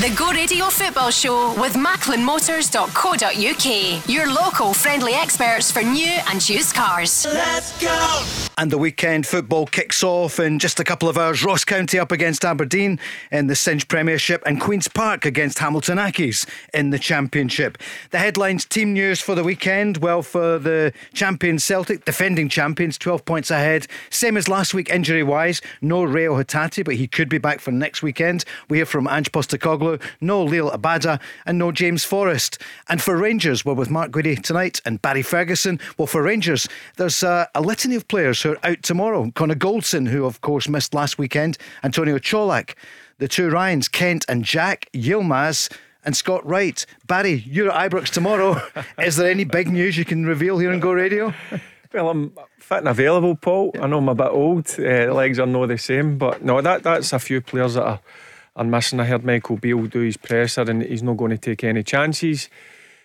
The Go Radio Football Show with MacklinMotors.co.uk. Your local friendly experts for new and used cars. Let's go! And the weekend football kicks off in just a couple of hours. Ross County up against Aberdeen in the Cinch Premiership and Queen's Park against Hamilton Accies in the Championship. The headlines, team news for the weekend. Well, for the champion Celtic, defending champions, 12 points ahead. Same as last week injury-wise. No Reo Hatate, but he could be back for next weekend. We hear from Ange Postecoglou. No Liel Abada and no James Forrest. And for Rangers, we're with Mark Guidi tonight and Barry Ferguson. Well, for Rangers, there's a litany of players who are out tomorrow. Conor Goldson, who of course missed last weekend, Antonio Čolak, the two Ryans, Kent and Jack Yilmaz, and Scott Wright. Barry, you're at Ibrox tomorrow. Is there any big news you can reveal here on Go Radio? Well, I'm fit and available, Paul. I know I'm a bit old, the legs are no the same, but no, that's a few players that are missing. I heard Michael Beale do his presser and he's not going to take any chances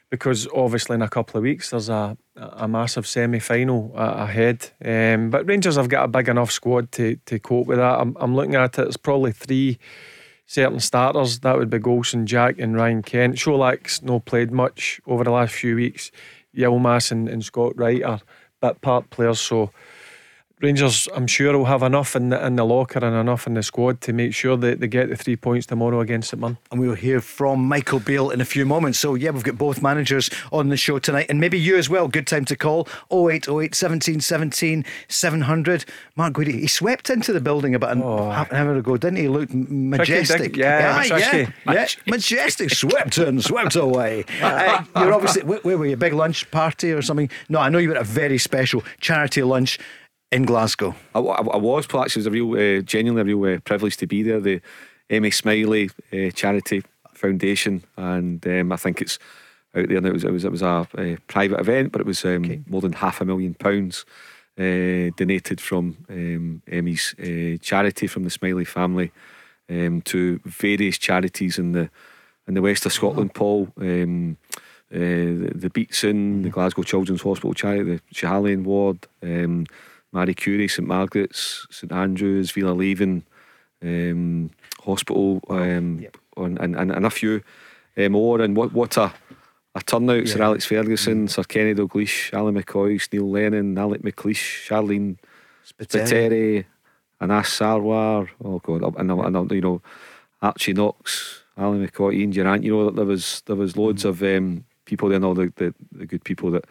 because obviously in a couple of weeks there's a massive semi-final ahead. But Rangers have got a big enough squad to cope with that. I'm looking at it, it's probably three certain starters. That would be Goldson, Jack and Ryan Kent. Čolak's not played much over the last few weeks. Yilmaz and Scott Wright are bit part players, so Rangers, I'm sure, will have enough in the locker and enough in the squad to make sure that they get the 3 points tomorrow against St Mirren. And we'll hear from Michael Beale in a few moments. So, yeah, we've got both managers on the show tonight. And maybe you as well. Good time to call. 0808 17 17 700. Mark Guidi, he swept into the building about half an hour ago, didn't he? He looked majestic. Majestic. Swept in, swept away. You're obviously, where were you? A big lunch party or something? No, I know you were at a very special charity lunch in Glasgow. I was, Paul. Actually, it was genuinely a real privilege to be there. The Emmy Smiley Charity Foundation, and I think it's out there. And it was a private event, but it was more than £500,000 donated from Emmy's charity, from the Smiley family, to various charities in the west of Scotland. Paul. The Beatson, the Glasgow Children's Hospital Charity, the Schiehallion Ward. Marie Curie, St Margaret's, St Andrews, Villa Leven Hospital, and a few more. And what a turnout. Sir Alex Ferguson, Sir Kenny Dalglish, Alan McCoy, Neil Lennon, Alec McLeish, Charlene Spiteri, Anas Sarwar, and Archie Knox, Alan McCoy, Ian Durant. There was loads of people there, and all the good people that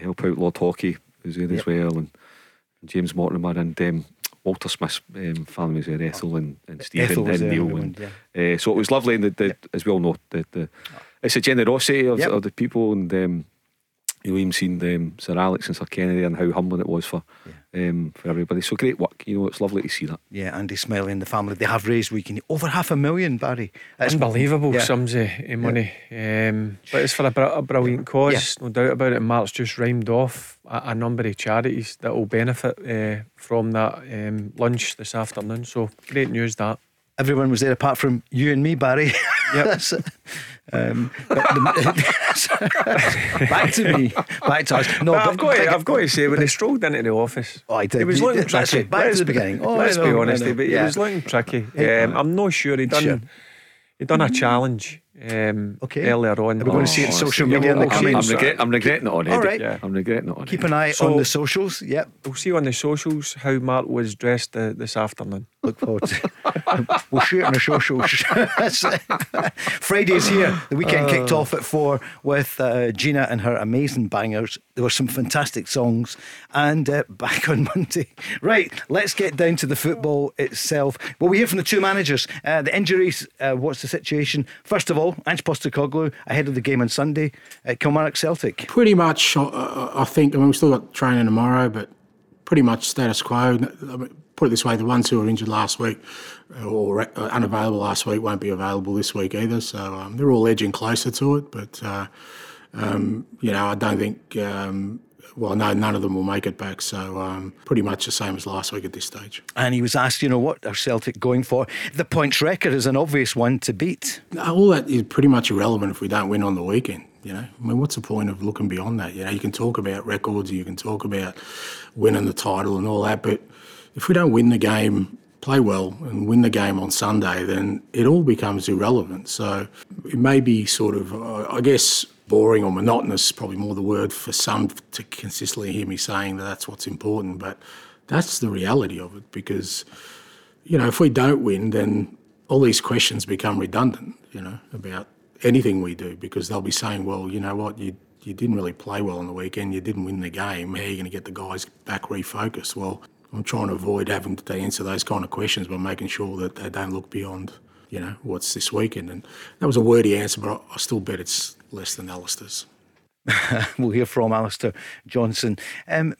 help out. Lord Hockey was there as well, and James Mortimer and Walter Smith's family was there, Ethel and Stephen and Neil. So it was lovely, and as we all know, it's a generosity of the people, and you've even seen Sir Alex and Sir Kennedy and how humbling it was for everybody. So great work, it's lovely to see that. Yeah, Andy Smiley and the family, they have raised weekend over £500,000, Barry. That's unbelievable sums of money. But it's for a brilliant cause, no doubt about it. And Mark's just rhymed off a number of charities that will benefit from that lunch this afternoon. So great news that. Everyone was there apart from you and me, Barry. Yep. That's it. Back to us. No, but I've got to say, when they strolled into the office, he was looking tricky. Back to the beginning. Let's be honest, but he was looking tricky. I'm not sure he'd done a challenge earlier on. We're going to see it on social media in the coming. I'm regretting it on Eddie. All right. I'm regretting it on Keep an eye on the socials. Yep. We'll see on the socials how Mark was dressed this afternoon. Look forward to it. We'll share it on the socials. Friday's here. The weekend kicked off at 4 with Gina and her amazing bangers. There were some fantastic songs. And back on Monday. Right, let's get down to the football itself. Well, we hear from the two managers. The injuries, what's the situation? First of all, Ange Postecoglou ahead of the game on Sunday at Kilmarnock Celtic. Pretty much, I think. I mean, we've still got training tomorrow, but pretty much status quo. I mean, put it this way, the ones who were injured last week or unavailable last week won't be available this week either, so they're all edging closer to it, but you know, I don't think well, no, none of them will make it back, so pretty much the same as last week at this stage. And he was asked, you know, what are Celtic going for? The points record is an obvious one to beat. All that is pretty much irrelevant if we don't win on the weekend. You know, I mean, what's the point of looking beyond that? You know, you can talk about records, you can talk about winning the title and all that, but if we don't win the game, play well and win the game on Sunday, then it all becomes irrelevant. So it may be sort of, I guess, boring or monotonous, probably more the word for some to consistently hear me saying that that's what's important. But that's the reality of it, because, you know, if we don't win, then all these questions become redundant, you know, about anything we do, because they'll be saying, well, you know what, you didn't really play well on the weekend, you didn't win the game, how are you going to get the guys back refocused? Well, I'm trying to avoid having to answer those kind of questions by making sure that they don't look beyond, you know, what's this weekend. And that was a wordy answer, but I still bet it's less than Alistair's. We'll hear from Alistair Johnson.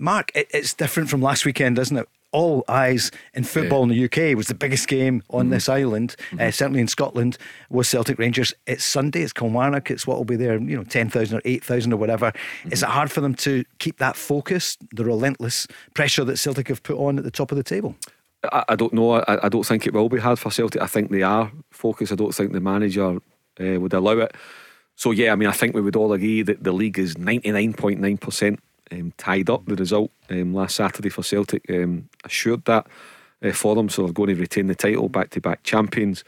Mark, it's different from last weekend, isn't it? All eyes in football in the UK was the biggest game on this island, certainly in Scotland, was Celtic Rangers. It's Sunday, it's Kilmarnock, it's what will be there, you know, 10,000 or 8,000 or whatever. Is it hard for them to keep that focus, the relentless pressure that Celtic have put on at the top of the table? I don't know. I don't think it will be hard for Celtic. I think they are focused. I don't think the manager would allow it. So yeah, I mean, I think we would all agree that the league is 99.9% tied up. The result last Saturday for Celtic assured that for them, so they're going to retain the title, back-to-back champions.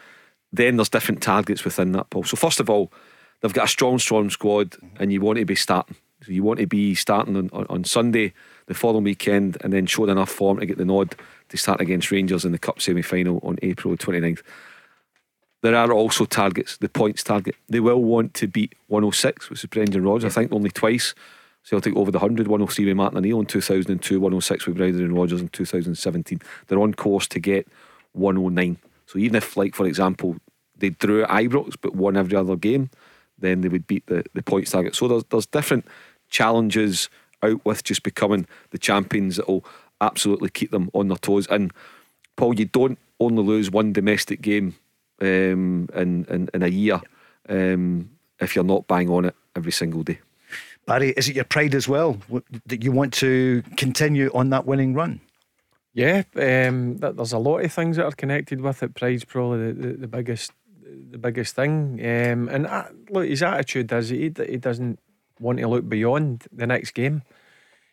Then there's different targets within that, Paul. So first of all, they've got a strong squad, and you want to be starting. So you want to be starting on Sunday, the following weekend, and then showing enough form to get the nod to start against Rangers in the Cup semi-final on April 29th. There are also targets, the points target. They will want to beat 106, which is Brendan Rodgers. I think only twice Celtic over the 100, 103 with Martin O'Neill in 2002, 106 with Brendan Rodgers in 2017. They're on course to get 109. So even if, like, for example, they drew at Ibrox but won every other game, then they would beat the points target. So there's different challenges out with just becoming the champions that will absolutely keep them on their toes. And, Paul, you don't only lose one domestic game in a year if you're not bang on it every single day. Barry, is it your pride as well that you want to continue on that winning run? Yeah, there's a lot of things that are connected with it. Pride's probably the biggest thing. And look, his attitude is that he doesn't want to look beyond the next game,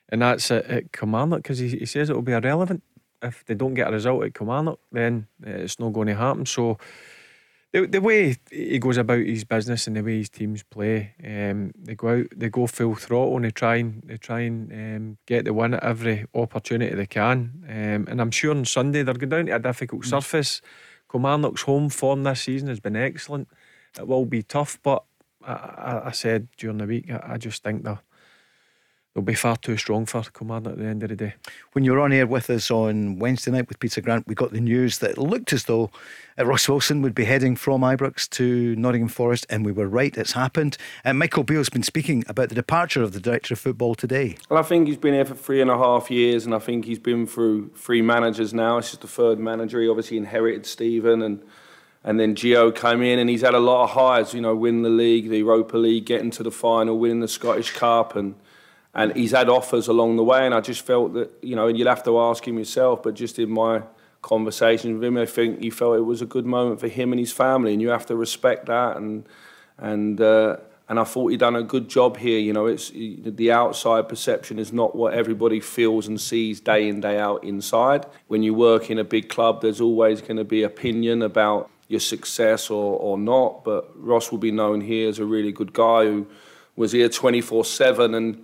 and that's at Kilmarnock, because he says it will be irrelevant. If they don't get a result at Kilmarnock, then it's not going to happen. So the way he goes about his business and the way his teams play, they go out, they go full throttle, and they try and get the win at every opportunity they can. And I'm sure on Sunday they're going down to a difficult surface. Kilmarnock's home form this season has been excellent. It will be tough, but I said during the week, I just think they'll be far too strong for Kilmarnock at the end of the day. When you were on air with us on Wednesday night with Peter Grant, we got the news that it looked as though Ross Wilson would be heading from Ibrox to Nottingham Forest, and we were right, it's happened. And Michael Beale has been speaking about the departure of the director of football today. Well, I think he's been here for 3.5 years, and I think he's been through 3 managers now. It's just the 3rd manager. He obviously inherited Stephen, and then Gio came in, and he's had a lot of highs, you know, winning the league, the Europa League, getting to the final, winning the Scottish Cup, and he's had offers along the way. And I just felt that, you know, and you'll have to ask him yourself, but just in my conversation with him, I think he felt it was a good moment for him and his family, and you have to respect that. And I thought he'd done a good job here. You know, it's the outside perception is not what everybody feels and sees day in, day out inside. When you work in a big club, there's always going to be opinion about your success or not, but Ross will be known here as a really good guy who was here 24/7, and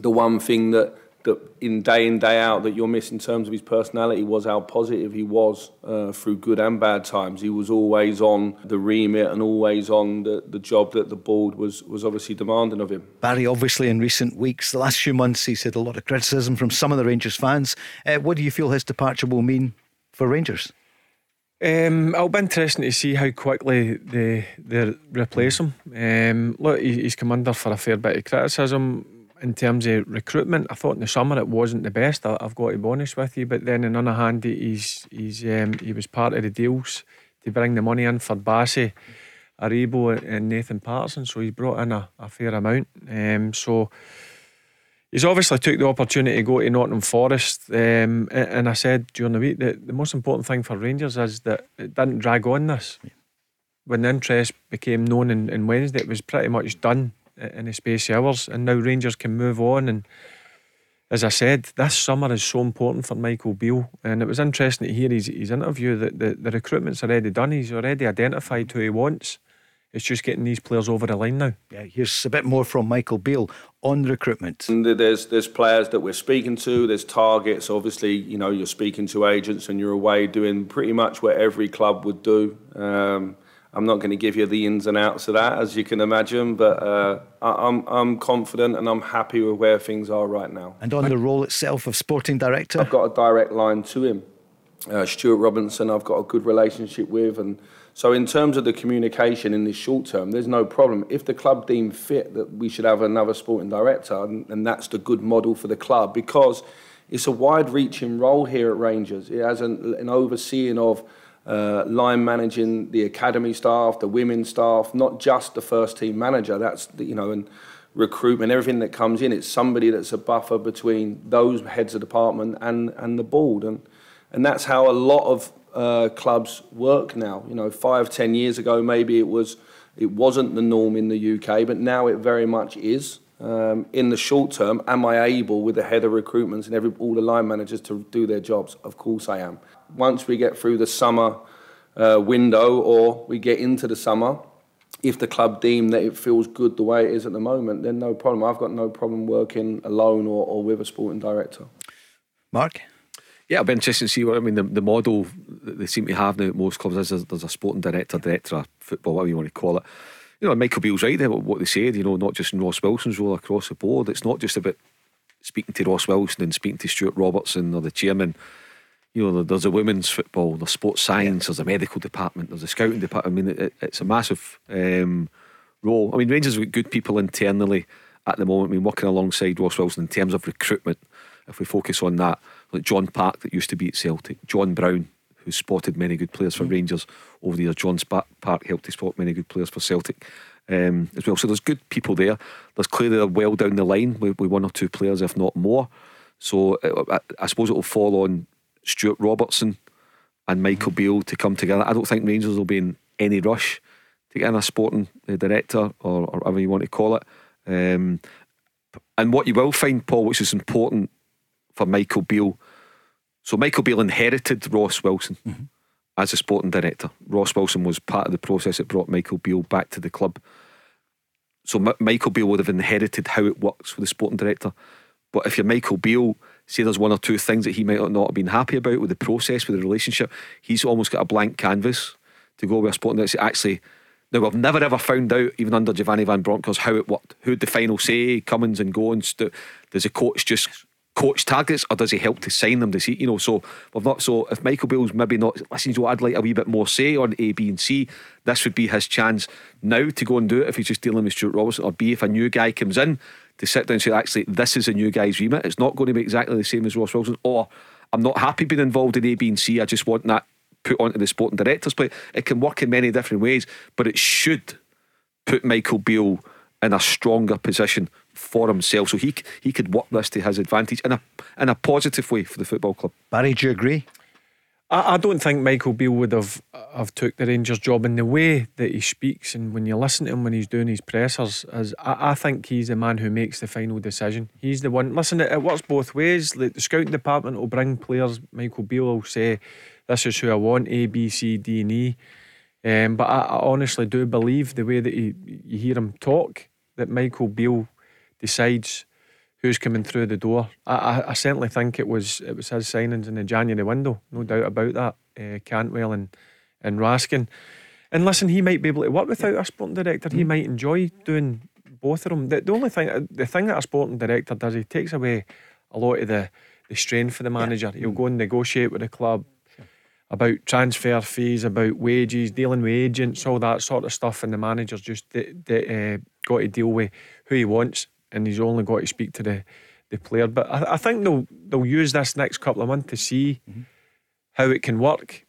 the one thing that that in, day out, that you'll miss in terms of his personality was how positive he was through good and bad times. He was always on the remit and always on the job that the board was obviously demanding of him. Barry, obviously in recent weeks, the last few months, he's had a lot of criticism from some of the Rangers fans. What do you feel his departure will mean for Rangers? It'll be interesting to see how quickly they replace him. Look, he's come under for a fair bit of criticism. In terms of recruitment, I thought in the summer it wasn't the best, I've got to be honest with you. But then on the other hand, he was part of the deals to bring the money in for Bassey, Aribo and Nathan Patterson, so he's brought in a fair amount. So he's obviously took the opportunity to go to Nottingham Forest, and I said during the week that the most important thing for Rangers is that it didn't drag on this. When the interest became known in Wednesday, it was pretty much done in the space of hours, and now Rangers can move on. And as I said, this summer is so important for Michael Beale, and it was interesting to hear his interview that the recruitment's already done. He's already identified who he wants. It's just getting these players over the line now. Yeah, here's a bit more from Michael Beale on recruitment. And there's players that we're speaking to, there's targets. Obviously, you know, you're speaking to agents and you're away doing pretty much what every club would do. I'm not going to give you the ins and outs of that, as you can imagine, but I'm confident and I'm happy with where things are right now. And on the role itself of sporting director? I've got a direct line to him. Stuart Robinson I've got a good relationship with, and so in terms of the communication in the short term, there's no problem. If the club deem fit that we should have another sporting director, and that's the good model for the club, because it's a wide-reaching role here at Rangers. It has an overseeing of line managing the academy staff, the women's staff, not just the first team manager. That's and recruitment, everything that comes in. It's somebody that's a buffer between those heads of department and the board, and that's how a lot of clubs work now. 5-10 years ago maybe it wasn't the norm in the UK, but now it very much is. In the short term, am I able, with the head of recruitments and all the line managers, to do their jobs? Of course I am. Once we get through the summer window, or we get into the summer, if the club deem that it feels good the way it is at the moment, then no problem. I've got no problem working alone or with a sporting director. Mark? Yeah, it'll be interesting to see what the model that they seem to have now at most clubs is there's a sporting director of football, whatever you want to call it. Michael Beale's right there, what they said, not just in Ross Wilson's role, across the board. It's not just about speaking to Ross Wilson and speaking to Stuart Robertson or the chairman. There's a women's football, there's sports science, there's a medical department, there's a scouting department. It's a massive role. Rangers have got good people internally at the moment. Working alongside Ross Wilson in terms of recruitment, if we focus on that, like John Park, that used to be at Celtic, John Brown, who spotted many good players for Rangers over the years. John Park helped to spot many good players for Celtic as well. So there's good people there. There's clearly a well down the line with one or two players, if not more. So I suppose it will fall on Stuart Robertson and Michael Beale to come together. I don't think Rangers will be in any rush to get in a sporting director or whatever you want to call it. And what you will find, Paul, which is important for Michael Beale, so Michael Beale inherited Ross Wilson as a sporting director. Ross Wilson was part of the process that brought Michael Beale back to the club. So Michael Beale would have inherited how it works for the sporting director. But if you're Michael Beale, say there's one or two things that he might not have been happy about with the process, with the relationship, he's almost got a blank canvas to go with a sporting director. Actually, now I've never ever found out, even under Giovanni Van Bronckhorst, how it worked. Who had the final say, comings and goings? Does the coach just coach targets, or does he help to sign them? Does he, so we've not. So if Michael Beale's maybe not listen to what I'd like a wee bit more say on A, B and C, this would be his chance now to go and do it, if he's just dealing with Stuart Robertson, or B, if a new guy comes in, to sit down and say, actually, this is a new guy's remit, it's not going to be exactly the same as Ross Wilson, or I'm not happy being involved in A, B and C, I just want that put onto the sporting director's plate. It can work in many different ways, but it should put Michael Beale in a stronger position for himself, so he could work this to his advantage in a positive way for the football club. Barry, do you agree? I don't think Michael Beale would have took the Rangers job in the way that he speaks, and when you listen to him when he's doing his pressers, I think he's the man who makes the final decision. He's the one. Listen, it works both ways. Like the scouting department will bring players, Michael Beale will say, this is who I want, A, B, C, D and E. But I honestly do believe the way that you hear him talk, that Michael Beale decides who's coming through the door. I certainly think it was his signings in the January window, no doubt about that. Cantwell and Raskin. And listen, he might be able to work without a sporting director. He might enjoy doing both of them. The only thing, the thing that a sporting director does, he takes away a lot of the strain for the manager. He'll go and negotiate with the club about transfer fees, about wages, dealing with agents, all that sort of stuff. And the manager's just got to deal with who he wants, and he's only got to speak to the player. But I think they'll use this next couple of months to see how it can work,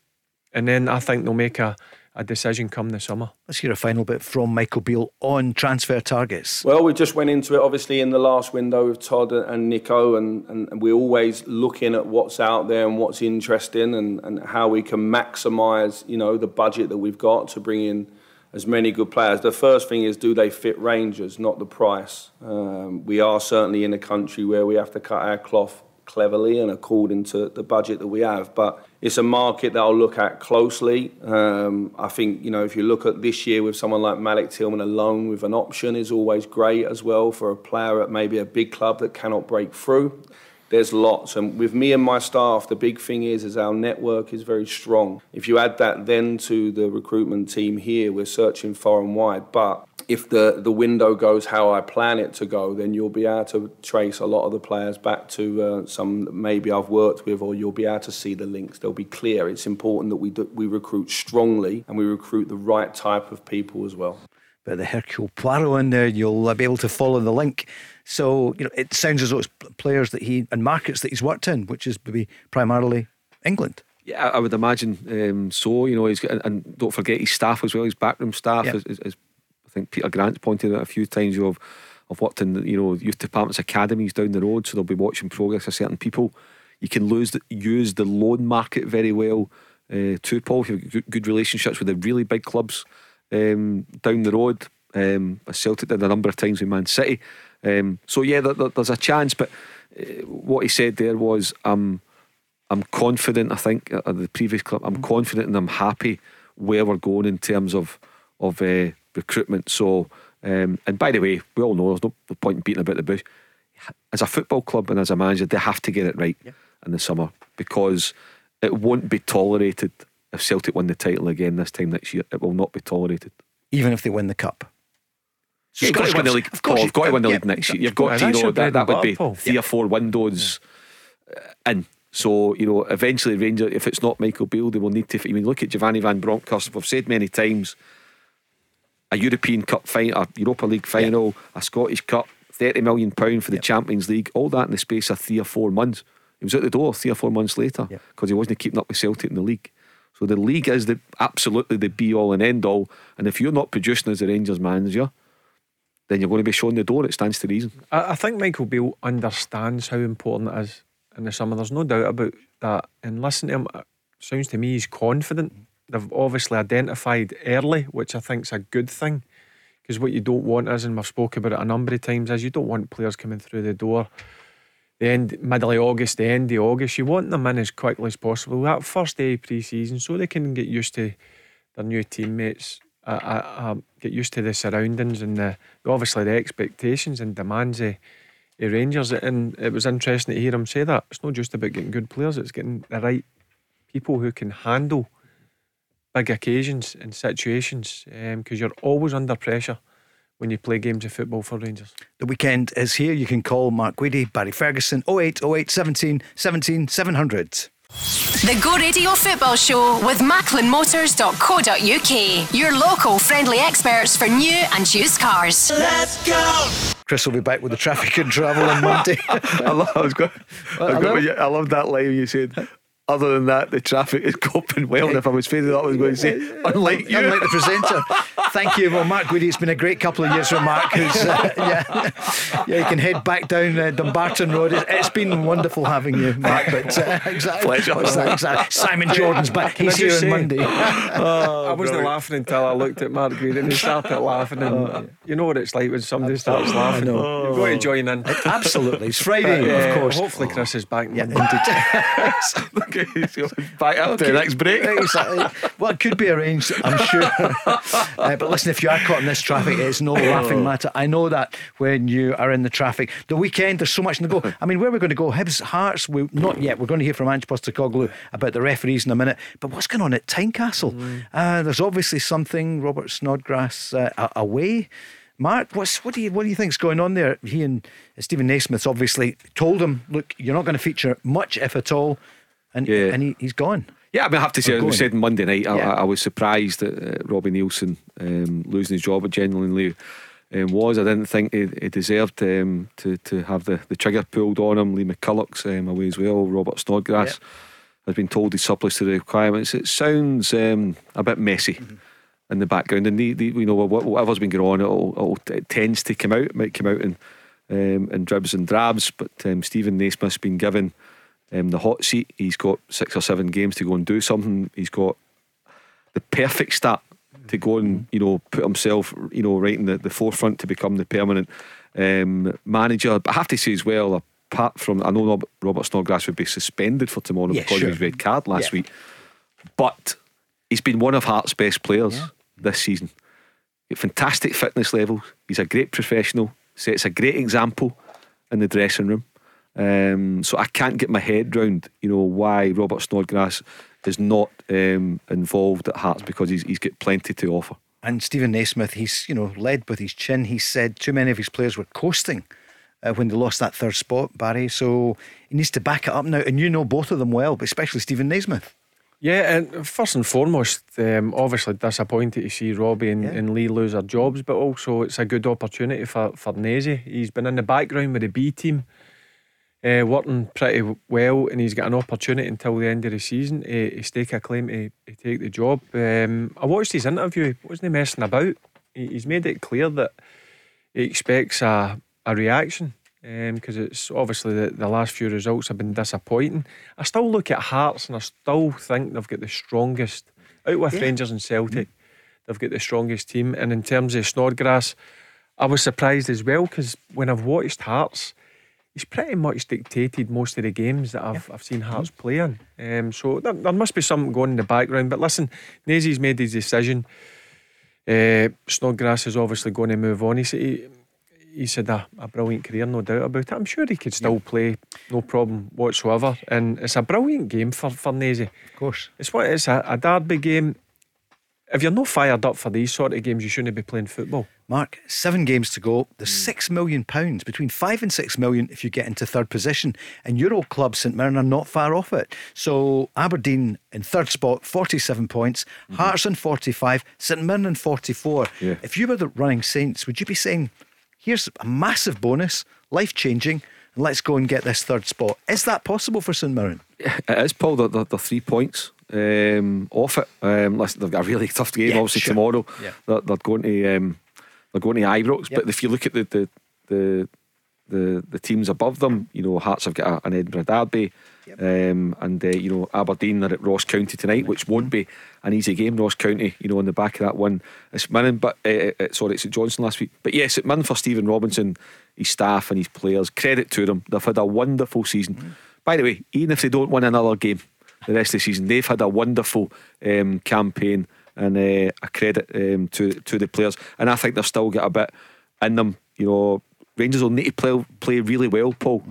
and then I think they'll make a decision come the summer. Let's hear a final bit from Michael Beale on transfer targets. Well, we just went into it obviously in the last window with Todd and Nico, and we're always looking at what's out there and what's interesting, and how we can maximise, you know, the budget that we've got to bring in as many good players. The first thing is, do they fit Rangers, not the price? We are certainly in a country where we have to cut our cloth cleverly and according to the budget that we have, but it's a market that I'll look at closely. I think, you know, if you look at this year with someone like Malik Tillman alone with an option is always great as well for a player at maybe a big club that cannot break through. There's lots, and with me and my staff, the big thing is our network is very strong. If you add that then to the recruitment team here, we're searching far and wide, but if the window goes how I plan it to go, then you'll be able to trace a lot of the players back to some that maybe I've worked with, or you'll be able to see the links. They'll be clear. It's important that we recruit strongly, and we recruit the right type of people as well. But the Hercule Poirot in there, you'll be able to follow the link. So, you know, it sounds as though it's players that he and markets that he's worked in, which is maybe primarily England. Yeah, I would imagine so. You know, he's got, and don't forget his staff as well. His backroom staff is I think Peter Grant's pointed out a few times, you know, I've worked in, you know, youth departments, academies down the road, so they'll be watching progress of certain people. You can use the loan market very well too, Paul. If you've got good relationships with the really big clubs down the road, as Celtic did a number of times with Man City. So yeah, there's a chance, but what he said there was, I'm confident, I think, at the previous club, I'm confident and I'm happy where we're going in terms of recruitment. So and by the way, we all know there's no point in beating about the bush. As a football club and as a manager, they have to get it right in the summer, because it won't be tolerated if Celtic win the title again this time next year. It will not be tolerated, even if they win the cup. So you've got to win the league. Of course, you've got to win the league next year. You've got to, you know, that would be 3 or 4 windows in. So, you know, eventually Rangers, if it's not Michael Beale, they will need to. I mean, look at Giovanni Van Bronckhorst. We've said many times, a European Cup final, a Europa League final, a Scottish Cup, £30 million for the Champions League, all that in the space of 3 or 4 months. He was out the door 3 or 4 months later because he wasn't keeping up with Celtic in the league. So the league is absolutely the be all and end all, and if you're not producing as the Rangers manager, then you're going to be shown the door. It stands to reason. I think Michael Beale understands how important it is in the summer, there's no doubt about that, and listen to him, it sounds to me he's confident. They've obviously identified early, which I think's a good thing, because what you don't want is, and we've spoken about it a number of times, is you don't want players coming through the door the end of August. You want them in as quickly as possible, that first day of pre-season, so they can get used to their new teammates, get used to the surroundings and obviously the expectations and demands of Rangers. And it was interesting to hear him say that it's not just about getting good players, it's getting the right people who can handle big occasions and situations, because you're always under pressure when you play games of football for Rangers. The weekend is here. You can call Mark Guidi, Barry Ferguson, 0808 17 17 700. The Go Radio Football Show with MacklinMotors.co.uk, your local friendly experts for new and used cars. Let's go! Chris will be back with the traffic and travel on Monday. I love that line you said. Other than that, the traffic is coping well. And if I was faded, I was going to say, unlike the presenter. Thank you. Well, Mark Guidi, it's been a great couple of years for Mark. Who's, you can head back down Dumbarton Road. It's been wonderful having you, Mark. But pleasure. Simon Jordan's back. He's here on Monday. I wasn't laughing until I looked at Mark Guidi and he started laughing. And you know what it's like when somebody starts laughing. You've got to join in. Absolutely. It's Friday, of course. Hopefully, Chris is back. Yeah, indeed. back out to the next break. Well, it could be arranged, I'm sure. But listen, if you are caught in this traffic, it's no laughing matter. I know that when you are in the traffic. The weekend, there's so much to go. I mean, where are we going to go? Hibs, Hearts, not yet. We're going to hear from Ange Postecoglou about the referees in a minute. But what's going on at Tynecastle? There's obviously something. Robert Snodgrass away. Mark, what do you think's going on there? He and Stephen Naismith's obviously told him, look, you're not going to feature much, if at all, and he's gone. Yeah, I mean, I have to say, as we said Monday night, I was surprised that Robbie Neilson losing his job. It genuinely was. I didn't think he deserved to have the trigger pulled on him. Lee McCulloch's away as well. Robert Snodgrass has been told he's surplus to the requirements. It sounds a bit messy. Mm-hmm. In the background, and whatever's been going on, it tends to come out. It might come out in dribs and drabs, but Stephen Naismith's been given the hot seat. He's got 6 or 7 games to go and do something. He's got the perfect start to go and put himself right in the forefront to become the permanent manager. But I have to say as well, apart from, I know Robert Snodgrass would be suspended for tomorrow because of his red card last week, but he's been one of Hearts' best players this season. Fantastic fitness levels. He's a great professional, sets a great example in the dressing room. So I can't get my head round why Robert Snodgrass is not involved at Hearts, because he's got plenty to offer. And Stephen Naismith, he's led with his chin. He said too many of his players were coasting when they lost that third spot, Barry, so he needs to back it up now, and both of them well, but especially Stephen Naismith. Yeah, and first and foremost, obviously disappointed to see Robbie and Lee lose their jobs, but also it's a good opportunity for Naisy. He's been in the background with the B team, working pretty well, and he's got an opportunity until the end of the season to stake a claim to take the job. I watched his interview. He wasn't messing about. He's made it clear that he expects a reaction, because it's obviously the last few results have been disappointing. I still look at Hearts and I still think they've got the strongest out with Rangers and Celtic. They've got the strongest team. And in terms of Snodgrass, I was surprised as well, because when I've watched Hearts, he's pretty much dictated most of the games that I've seen Hearts playing. So there must be something going in the background. But listen, Naisy's made his decision. Snodgrass is obviously going to move on. He's had a brilliant career, no doubt about it. I'm sure he could still play, no problem whatsoever. And it's a brilliant game for Naisy. Of course. It's a derby game. If you're not fired up for these sort of games, you shouldn't be playing football. Mark, 7 games to go. There's £6 million, between 5 and 6 million if you get into third position. And your old club, St Mirren, are not far off it. So Aberdeen in third spot, 47 points. Hearts on 45, St Mirren on 44. Yeah. If you were the running Saints, would you be saying, here's a massive bonus, life-changing, and let's go and get this third spot? Is that possible for St Mirren? Yeah, it is, Paul. They're 3 points off it. Listen, they've got a really tough game, tomorrow. Yeah. They're going to Ibrox, but if you look at the teams above them, Hearts have got an Edinburgh derby, and Aberdeen are at Ross County tonight, which won't be an easy game. Ross County, on the back of that one, it's Mirren, but it's St Johnstone last week. But yes, it's Mirren for Stephen Robinson, his staff and his players. Credit to them, they've had a wonderful season. By the way, even if they don't win another game the rest of the season, they've had a wonderful campaign, and a credit to the players. And I think they've still got a bit in them. Rangers will need to play really well, Paul,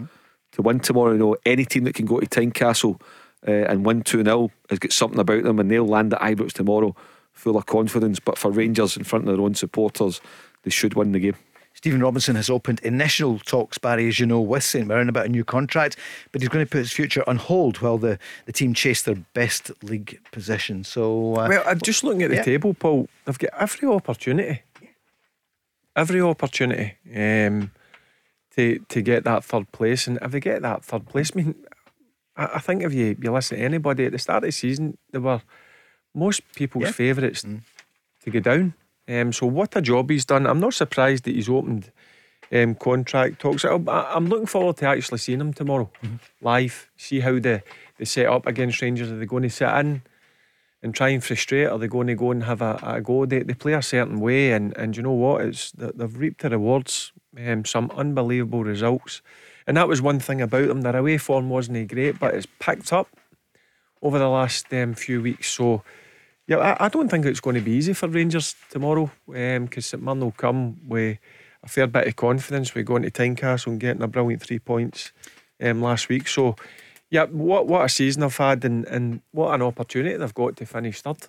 to win tomorrow. Any team that can go to Tynecastle and win 2-0 has got something about them, and they'll land at Ibrox tomorrow full of confidence. But for Rangers in front of their own supporters, they should win the game. Stephen Robinson has opened initial talks, Barry, as you know, with St Mirren about a new contract, but he's going to put his future on hold while the team chase their best league position. So, I'm just looking at the table, Paul. They've got every opportunity. Every opportunity to get that third place. And if they get that third place, I mean, I think if you listen to anybody at the start of the season, they were most people's favourites to go down. So what a job he's done. I'm not surprised that he's opened contract talks. I'm looking forward to actually seeing him tomorrow live, see how they set up against Rangers. Are they going to sit in and try and frustrate? Are they going to go and have a go? They play a certain way, and you know what? They've reaped the rewards, some unbelievable results. And that was one thing about them. Their away form wasn't great, but it's picked up over the last few weeks. So yeah, I don't think it's going to be easy for Rangers tomorrow, because St Mirren will come with a fair bit of confidence. We're going to Tynecastle and getting a brilliant 3 points last week. So yeah, what a season I've had, and what an opportunity they've got to finish third.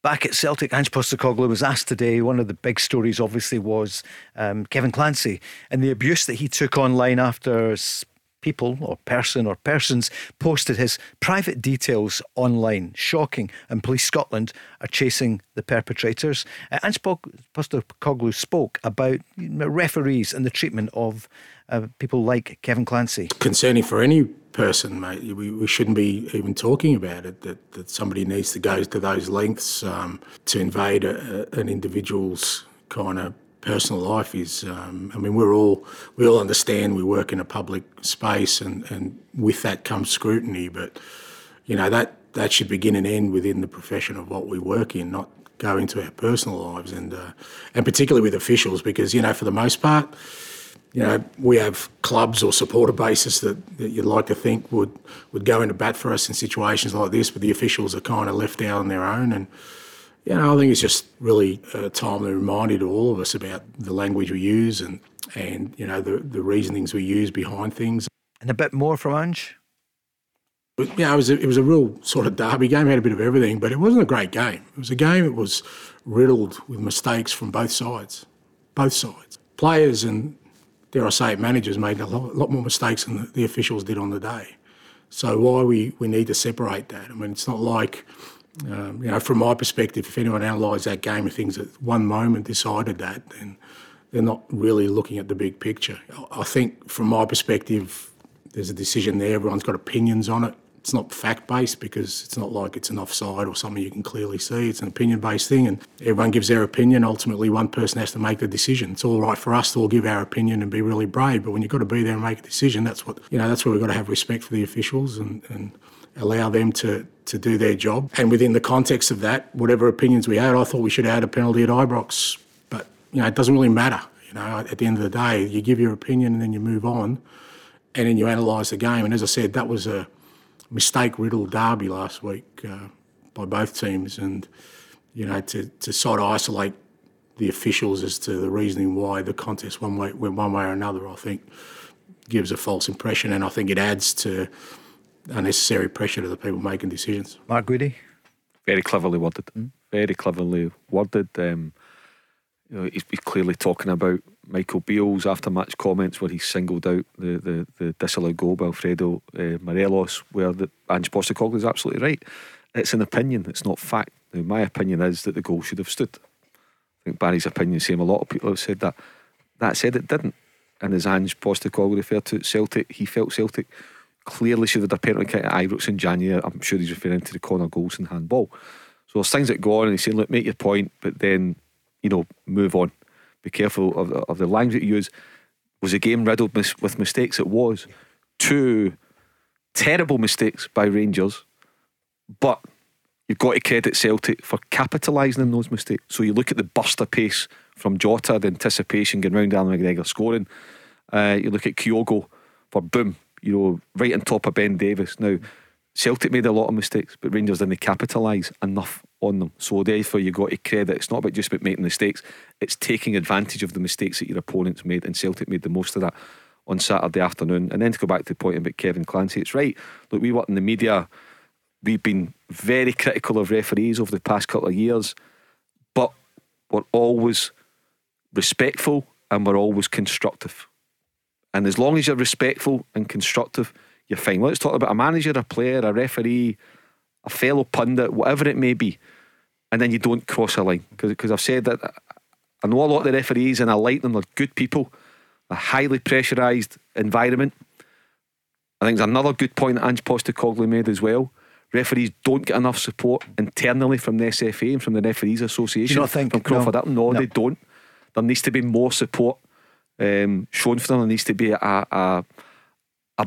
Back at Celtic, Ange Postecoglou was asked today, one of the big stories obviously was Kevin Clancy and the abuse that he took online after people or person or persons posted his private details online. Shocking. And Police Scotland are chasing the perpetrators. Ange Postecoglou spoke about referees and the treatment of people like Kevin Clancy. Concerning for any person, mate, we shouldn't be even talking about it, that somebody needs to go to those lengths to invade an individual's kind of personal life. Is I mean, we all understand we work in a public space, and with that comes scrutiny, but you know that should begin and end within the profession of what we work in, not go into our personal lives, and particularly with officials, because you know, for the most part, you know, we have clubs or supporter bases that you'd like to think would go into bat for us in situations like this, but the officials are kind of left out on their own. And you know, I think it's just really a timely reminder to all of us about the language we use, and you know, the reasonings we use behind things. And a bit more from Ange? Yeah, you know, it was a real sort of derby game. It had a bit of everything, but it wasn't a great game. It was a game that was riddled with mistakes from both sides. Both sides. Players and, dare I say, managers made a lot more mistakes than the officials did on the day. So why we need to separate that. I mean, it's not like, you know, from my perspective, if anyone analysed that game of things at one moment decided that, then they're not really looking at the big picture. I think from my perspective, there's a decision there. Everyone's got opinions on it. It's not fact-based, because it's not like it's an offside or something you can clearly see. It's an opinion-based thing, and everyone gives their opinion. Ultimately, one person has to make the decision. It's all right for us to all give our opinion and be really brave, but when you've got to be there and make a decision, that's what, you know, that's where we've got to have respect for the officials, and allow them to do their job. And within the context of that, whatever opinions we had, I thought we should add a penalty at Ibrox. But, you know, it doesn't really matter. You know, at the end of the day, you give your opinion and then you move on, and then you analyse the game. And as I said, that was a mistake-riddled derby last week by both teams, and you know, to sort of isolate the officials as to the reasoning why the contest went one way or another, I think gives a false impression, and I think it adds to unnecessary pressure to the people making decisions. Mark Guidi? Very cleverly worded. Very cleverly worded. You know, he's clearly talking about Michael Beale's after-match comments, where he singled out the disallowed goal by Alfredo Morelos, where Ange Postecoglou is absolutely right. It's an opinion, it's not fact. Now, my opinion is that the goal should have stood. I think Barry's opinion, same, a lot of people have said that. That said, it didn't. And as Ange Postecoglou referred to it, Celtic, he felt Celtic clearly should have had a penalty kick at Ibrox in January. I'm sure he's referring to the corner goals and handball. So there's things that go on, and he's saying, look, make your point, but then, you know, move on. Be careful of the language you use. Was a game riddled with mistakes? It was. 2 terrible mistakes by Rangers, but you've got to credit Celtic for capitalising on those mistakes. So you look at the burst of pace from Jota, the anticipation going round Allan McGregor scoring. You look at Kyogo for boom, you know, right on top of Ben Davis. Now, Celtic made a lot of mistakes, but Rangers didn't capitalise enough on them. So therefore you've got to credit. It's not about just about making mistakes, it's taking advantage of the mistakes that your opponents made, and Celtic made the most of that on Saturday afternoon. And then to go back to the point about Kevin Clancy, it's right. Look, we work in the media, we've been very critical of referees over the past couple of years, but we're always respectful and we're always constructive. And as long as you're respectful and constructive, you're fine. Let's talk about a manager, a player, a referee, a fellow pundit, whatever it may be, and then you don't cross a line. Because I've said that I know a lot of the referees, and I like them, they're good people, a highly pressurised environment. I think there's another good point that Ange Postecoglou made as well. Referees don't get enough support internally from the SFA and from the Referees Association. Do you not think? From Crawford Upton. No, they don't. There needs to be more support shown for them. There needs to be a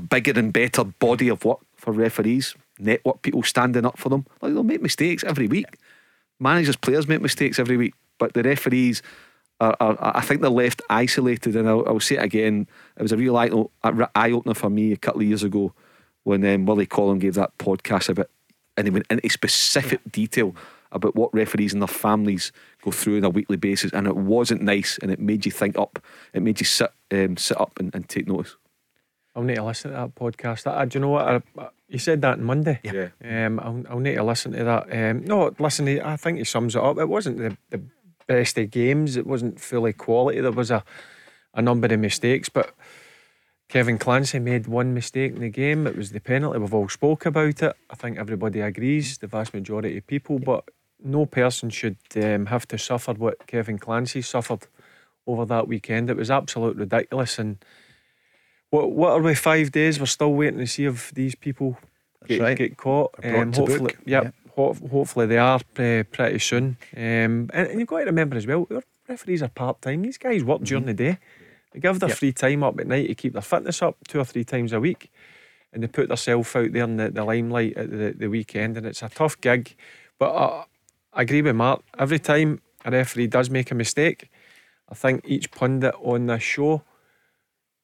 bigger and better body of work for referees, network people standing up for them. Like, they'll make mistakes every week. Managers, players make mistakes every week, but the referees are I think they're left isolated. And I'll say it again, it was a real eye-opener for me a couple of years ago when Willie Collum gave that podcast about and he went into specific detail about what referees and their families go through on a weekly basis, and it wasn't nice, and it made you think up, it made you sit up and take notice. I'll need to listen to that podcast. Do you know what? You said that on Monday. Yeah. I'll need to listen to that. I think he sums it up. It wasn't the best of games. It wasn't fully quality. There was a number of mistakes, but Kevin Clancy made one mistake in the game. It was the penalty. We've all spoke about it. I think everybody agrees, the vast majority of people, but no person should have to suffer what Kevin Clancy suffered over that weekend. It was absolutely ridiculous. And what are we, 5 days? We're still waiting to see if these people get caught. Hopefully, hopefully they are pretty soon. And you've got to remember as well, our referees are part-time. These guys work during the day. They give their free time up at night to keep their fitness up 2 or 3 times a week, and they put themselves out there in the limelight at the weekend, and it's a tough gig. But I agree with Mark. Every time a referee does make a mistake, I think each pundit on this show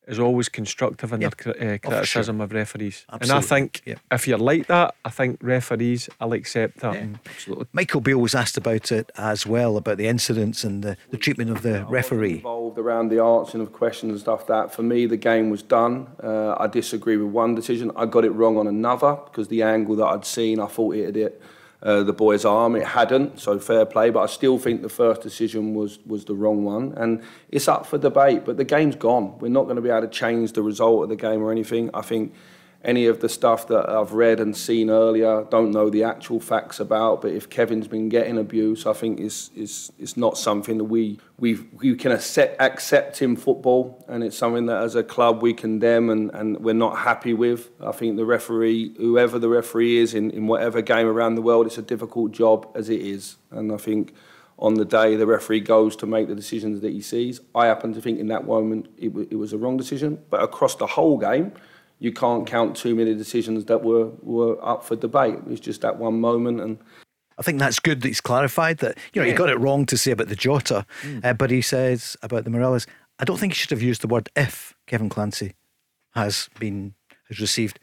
is always constructive in their criticism of referees. Absolutely. And I think if you're like that, I think referees will accept that. Yeah. Absolutely. Michael Beale was asked about it as well, about the incidents and the treatment of the referee. I was involved around the answering of questions and stuff that. For me, the game was done. I disagree with one decision. I got it wrong on another because the angle that I'd seen, I thought it had hit the boy's arm. It hadn't, so fair play. But I still think the first decision was the wrong one, and it's up for debate. But the game's gone. We're not going to be able to change the result of the game or anything. I think any of the stuff that I've read and seen earlier, don't know the actual facts about, but if Kevin's been getting abuse, I think it's not something that we can accept in football, and it's something that as a club we condemn and we're not happy with. I think the referee, whoever the referee is in whatever game around the world, it's a difficult job as it is. And I think on the day the referee goes to make the decisions that he sees, I happen to think in that moment it was a wrong decision. But across the whole game, you can't count too many decisions that were up for debate. It was just that one moment, and I think that's good that he's clarified that, you know, he got it wrong to say about the Jota, but he says about the Morelos, I don't think he should have used the word if Kevin Clancy has received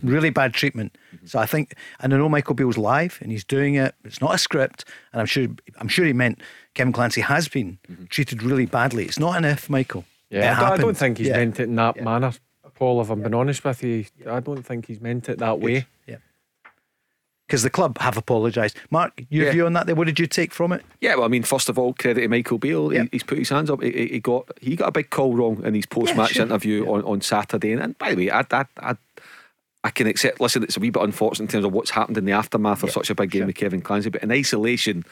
really bad treatment. So I think, and I know Michael Beale's live and he's doing it, it's not a script, and I'm sure he meant Kevin Clancy has been treated really badly. It's not an if, Michael. Yeah, I don't think he's meant it in that manner, Paul, if I'm being honest with you. I don't think he's meant it that way. Yeah. Because the club have apologised. Mark, your view on that there, what did you take from it? Yeah, well, I mean, first of all, credit to Michael Beale. Yeah. He's put his hands up. He got a big call wrong in his post-match interview on Saturday. And by the way, I can accept, listen, it's a wee bit unfortunate in terms of what's happened in the aftermath of such a big game with Kevin Clancy, but in isolation,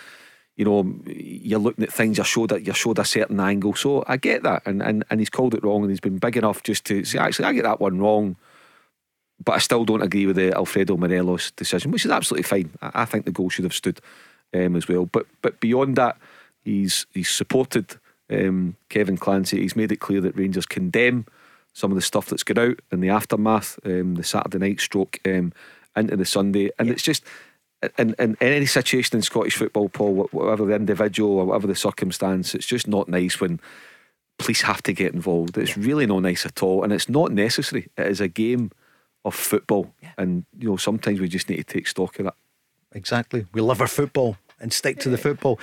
you know, you're looking at things, you showed a certain angle, so I get that, and he's called it wrong, and he's been big enough just to say, actually, I get that one wrong, but I still don't agree with the Alfredo Morelos decision, which is absolutely fine. I think the goal should have stood as well, but beyond that, he's supported Kevin Clancy. He's made it clear that Rangers condemn some of the stuff that's gone out in the aftermath, the Saturday night stroke into the Sunday, and it's just, in any situation in Scottish football, Paul, whatever the individual or whatever the circumstance, it's just not nice when police have to get involved. It's really not nice at all, and it's not necessary. It is a game of football, and you know, sometimes we just need to take stock of that. Exactly. We love our football and stick to the football.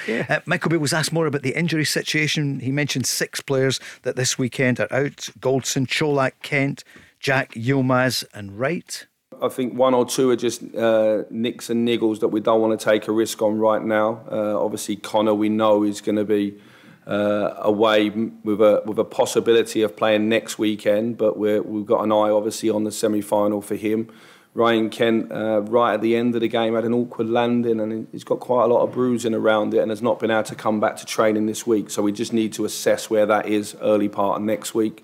Michael Beale was asked more about the injury situation. He mentioned 6 players that this weekend are out: Goldson, Čolak, Kent, Jack, Yilmaz and Wright. I think 1 or 2 are just nicks and niggles that we don't want to take a risk on right now. Obviously, Connor, we know, is going to be away with a possibility of playing next weekend, but we've got an eye, obviously, on the semi-final for him. Ryan Kent, right at the end of the game, had an awkward landing, and he's got quite a lot of bruising around it and has not been able to come back to training this week. So we just need to assess where that is early part of next week.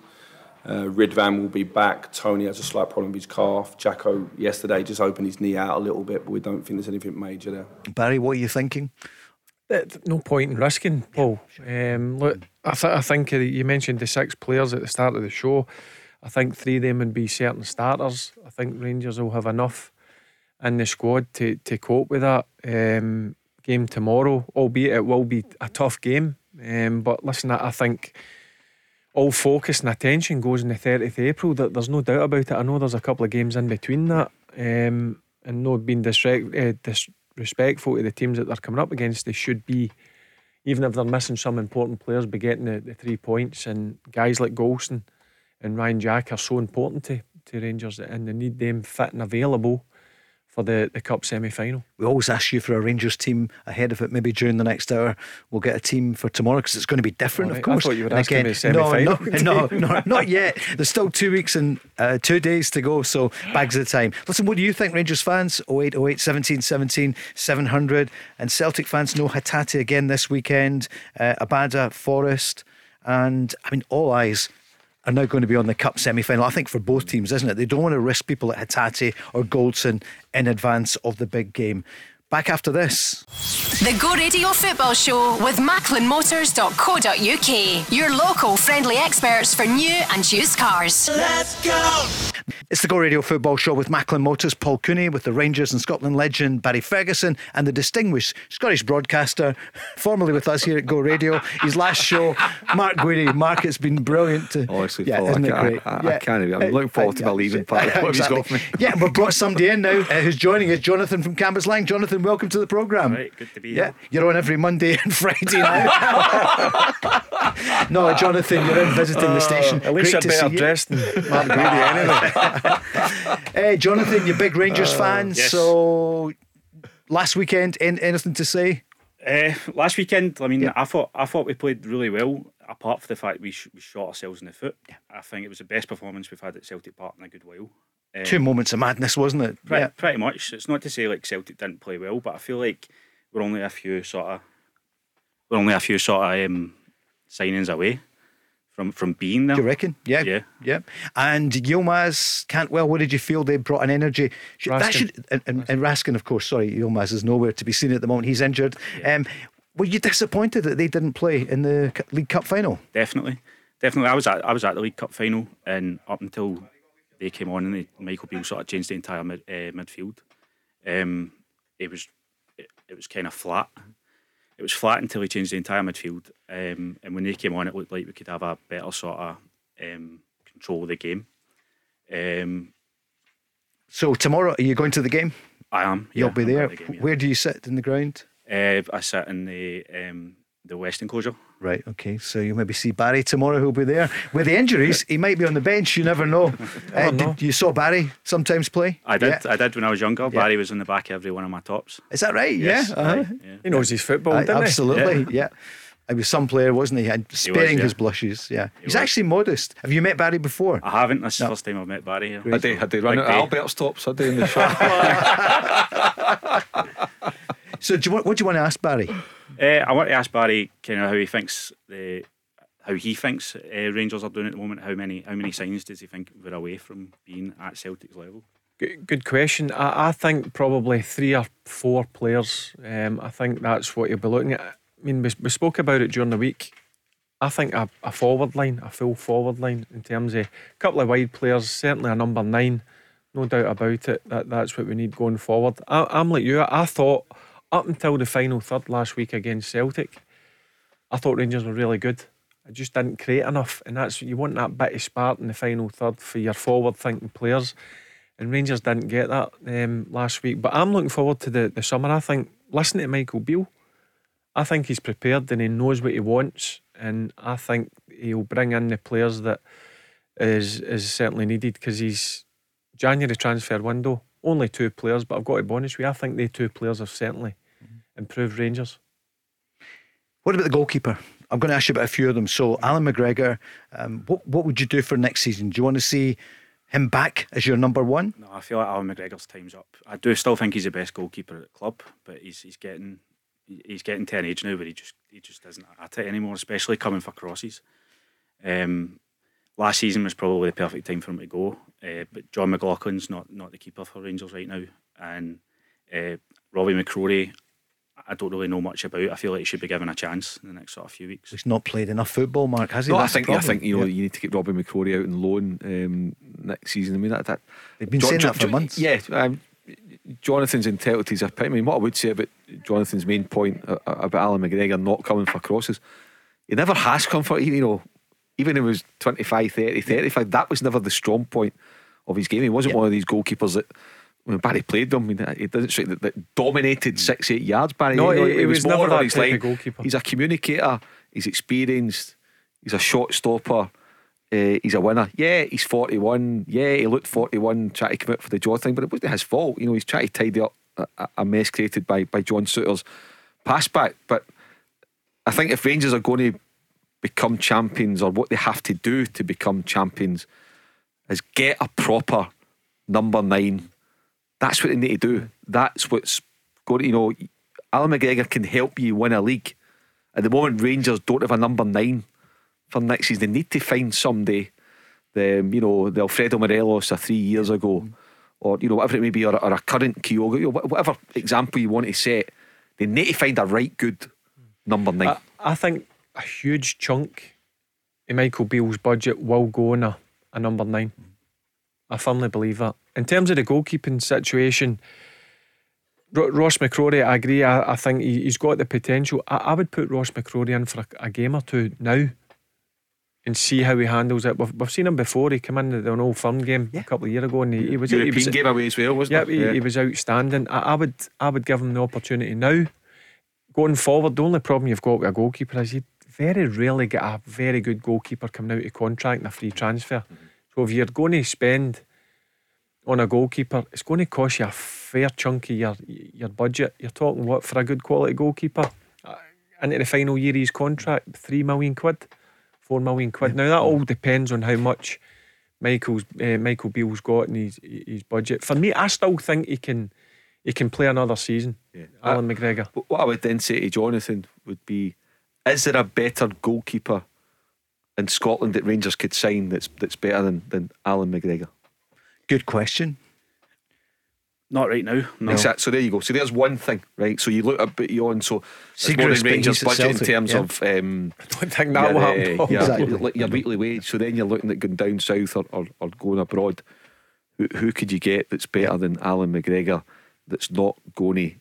Ridvan will be back. Tony has a slight problem with his calf. Jacko yesterday just opened his knee out a little bit, but we don't think there's anything major there. Barry, what are you thinking? No point in risking, Paul. Look, I think you mentioned the 6 players at the start of the show. I think 3 of them would be certain starters. I think Rangers will have enough in the squad to cope with that game tomorrow, albeit it will be a tough game. But listen, I think all focus and attention goes on the 30th of April. There's no doubt about it. I know there's a couple of games in between that, and not being disrespectful to the teams that they're coming up against, they should be, even if they're missing some important players, be getting the 3 points. And guys like Golson and Ryan Jack are so important to Rangers, and they need them fit and available for the Cup semi-final. We always ask you for a Rangers team ahead of it. Maybe during the next hour we'll get a team for tomorrow, because it's going to be different, right, of course. I thought you were asking me a semi-final. No, not yet. There's still 2 weeks and 2 days to go, so bags of time. Listen, what do you think, Rangers fans? 0808 1717 700. And Celtic fans know Hatate again this weekend, Abada, Forest, and I mean all eyes are now going to be on the Cup semi-final, I think, for both teams, isn't it? They don't want to risk people like Hatate or Goldson in advance of the big game. Back after this. The Go Radio Football Show with MacklinMotors.co.uk, your local friendly experts for new and used cars. Let's go! It's the Go Radio Football Show with Macklin Motors, Paul Cooney, with the Rangers and Scotland legend Barry Ferguson, and the distinguished Scottish broadcaster, formerly with us here at Go Radio. His last show, Mark Guidi. Mark, it's been brilliant. Honestly, yeah, Paul, isn't it great? I can't even. I'm looking forward to my leaving party. Exactly. What have you got for me? Yeah, we've brought somebody in now who's joining us, Jonathan from Campus Lang. Jonathan, welcome to the programme. Right, good to be here. Yeah, you're on every Monday and Friday now. No, Jonathan, you're in visiting the station. At least great, I'm better dressed than Mark Guidi anyway. Hey, Jonathan, you're big Rangers fans. Yes. So last weekend, anything to say? Last weekend, I mean, yeah. I thought we played really well, apart from the fact we shot ourselves in the foot. Yeah. I think it was the best performance we've had at Celtic Park in a good while. 2 moments of madness, wasn't it? Pretty much. It's not to say like Celtic didn't play well, but I feel like we're only a few sort of signings away from being there. Do you reckon? Yeah. And Yilmaz, Cantwell, what did you feel they brought an energy? Raskin. Raskin, of course. Sorry, Yilmaz is nowhere to be seen at the moment. He's injured. Yeah. Were you disappointed that they didn't play in the League Cup final? Definitely. I was at the League Cup final, and up until they came on and Michael Beale sort of changed the entire midfield. It was kind of flat. It was flat until he changed the entire midfield, and when they came on, it looked like we could have a better sort of control of the game. So tomorrow, are you going to the game? I am. Yeah, you'll be there. Where do you sit in the ground? I sit in the west enclosure. Right, okay, so you'll maybe see Barry tomorrow, who'll be there. With the injuries, he might be on the bench, you never know. You saw Barry sometimes play? I did when I was younger. Yeah. Barry was in the back of every one of my tops. Is that right? Yes. Yeah. Uh-huh. Yeah. He knows his football, doesn't he? Absolutely, yeah. He was some player, wasn't he? And sparing his blushes, yeah. He's actually modest. Have you met Barry before? I haven't, that's the first time I've met Barry. Yeah. Had they run out of Albert's tops, had they in the shop? So what do you want to ask Barry? I want to ask Barry kind of how he thinks Rangers are doing at the moment. How many signings does he think we're away from being at Celtic's level? Good question. I think probably 3 or 4 players. I think that's what you'll be looking at. I mean, we spoke about it during the week. I think a forward line, a full forward line, in terms of a couple of wide players, certainly a number 9, no doubt about it. That's what we need going forward. I'm like you. I thought, up until the final third last week against Celtic, I thought Rangers were really good. I just didn't create enough, and that's, you want that bit of spark in the final third for your forward thinking players, and Rangers didn't get that last week. But I'm looking forward to the summer. I think, listen to Michael Beale, I think he's prepared and he knows what he wants, and I think he'll bring in the players that is certainly needed, because he's January transfer window, only 2 players, but I've got to be honest with you, I think the 2 players have certainly improved Rangers. What about the goalkeeper? I'm going to ask you about a few of them. So Allan McGregor, what would you do for next season? Do you want to see him back as your number 1? No, I feel like Allan McGregor's time's up. I do still think he's the best goalkeeper at the club, but he's getting to an age now where he just isn't at it anymore, especially coming for crosses. Last season was probably the perfect time for him to go, but John McLaughlin's not the keeper for Rangers right now, and Robbie McCrory, I don't really know much about. I feel like he should be given a chance in the next sort of few weeks. He's not played enough football, Mark, has he? No, I think you need to keep Robbie McCrory out on loan next season. I mean, that they've been saying that for months. Yeah, Jonathan's entitled. I mean, what I would say about Jonathan's main point about Allan McGregor not coming for crosses, he never has come for, you know, even if it was 25, 30, 35, that was never the strong point of his game. He wasn't one of these goalkeepers that when Barry played them, he doesn't say that dominated 6-8 yards. Barry, no, he was never that type of goalkeeper. He's a communicator, he's experienced, he's a shot stopper, he's a winner. Yeah, he's 41. Yeah, he looked 41 trying to come out for the Jota thing, but it wasn't his fault. You know, he's trying to tidy up a mess created by John Souter's pass back. But I think if Rangers are going to become champions, or what they have to do to become champions, is get a proper number 9. That's what they need to do. That's what's going to, you know, Allan McGregor can help you win a league. At the moment, Rangers don't have a number 9 for next season. They need to find somebody. You know, the Alfredo Morelos of 3 years ago, or you know, whatever it may be, or a current Kyogo, you know, whatever example you want to set. They need to find a right good number 9. I think a huge chunk of Michael Beale's budget will go on a number 9. I firmly believe that. In terms of the goalkeeping situation, Ross McCrory, I agree. I think he's got the potential. I would put Ross McCrory in for a game or two now and see how he handles it. We've seen him before. He came in at an Old Firm game a couple of years ago, and he was European game away as well, wasn't it? He was outstanding. I would give him the opportunity now. Going forward, the only problem you've got with a goalkeeper is you very rarely get a very good goalkeeper coming out of contract and a free transfer. So if you're going to spend on a goalkeeper, it's going to cost you a fair chunk of your budget. You're talking what for a good quality goalkeeper into the final year of his contract, £3 million quid, £4 million quid. Now that all depends on how much Michael Beale's got in his budget. For me, I still think he can play another season. Allan McGregor. But what I would then say to Jonathan would be, is there a better goalkeeper in Scotland that Rangers could sign that's better than Allan McGregor? Good question. Not right now. No. Exactly. So there you go. So there's one thing, right? So you look a bit beyond. So it's more than Rangers' budget in terms of. I don't think that will happen. Your weekly wage. So then you're looking at going down south or going abroad. Who could you get that's better than Allan McGregor? That's not going to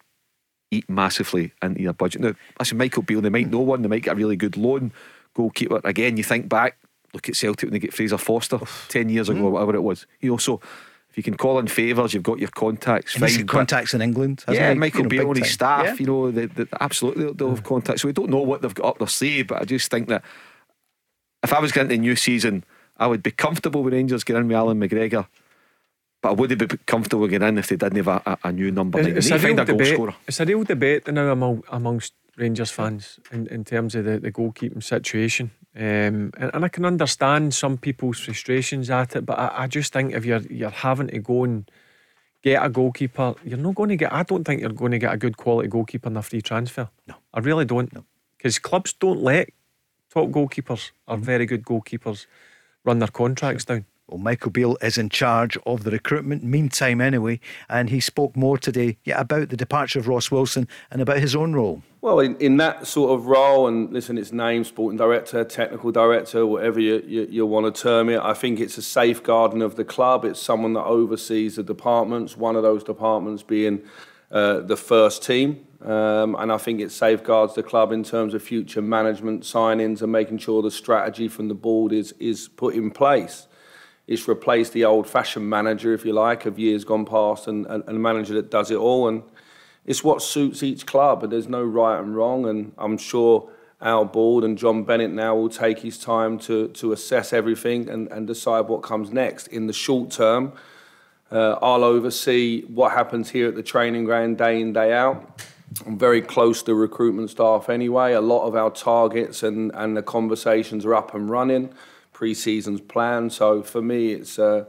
eat massively into your budget. Now, listen, Michael Beale, they might know one. They might get a really good loan goalkeeper. Again, you think back, look at Celtic when they get Fraser Forster 10 years ago, or whatever it was. You know, so if you can call in favours, you've got your contacts. And fine, contacts in England. Yeah, Michael Beale and his staff. Yeah. You know, absolutely they'll have contacts. So we don't know what they've got up their sleeve, but I just think that if I was getting into a new season, I would be comfortable with Rangers getting in with Allan McGregor. But I wouldn't be comfortable getting in if they didn't have a new number. It's a real debate now amongst Rangers fans in terms of the goalkeeping situation. And I can understand some people's frustrations at it, but I just think if you're having to go and get a goalkeeper, you're not going to get. I don't think you're going to get a good quality goalkeeper in a free transfer. No, I really don't. Because clubs don't let top goalkeepers or very good goalkeepers run their contracts down. Well, Michael Beale is in charge of the recruitment, meantime anyway, and he spoke more today about the departure of Ross Wilson and about his own role. Well, in that sort of role, and listen, it's named sporting director, technical director, whatever you want to term it, I think it's a safeguarding of the club. It's someone that oversees the departments, one of those departments being the first team. And I think it safeguards the club in terms of future management, signings, and making sure the strategy from the board is put in place. It's replaced the old-fashioned manager, if you like, of years gone past, and a manager that does it all. And it's what suits each club, but there's no right and wrong. And I'm sure our board and John Bennett now will take his time to assess everything and decide what comes next. In the short term, I'll oversee what happens here at the training ground day in, day out. I'm very close to recruitment staff anyway. A lot of our targets and the conversations are up and running. Pre-season's plan, so for me it's the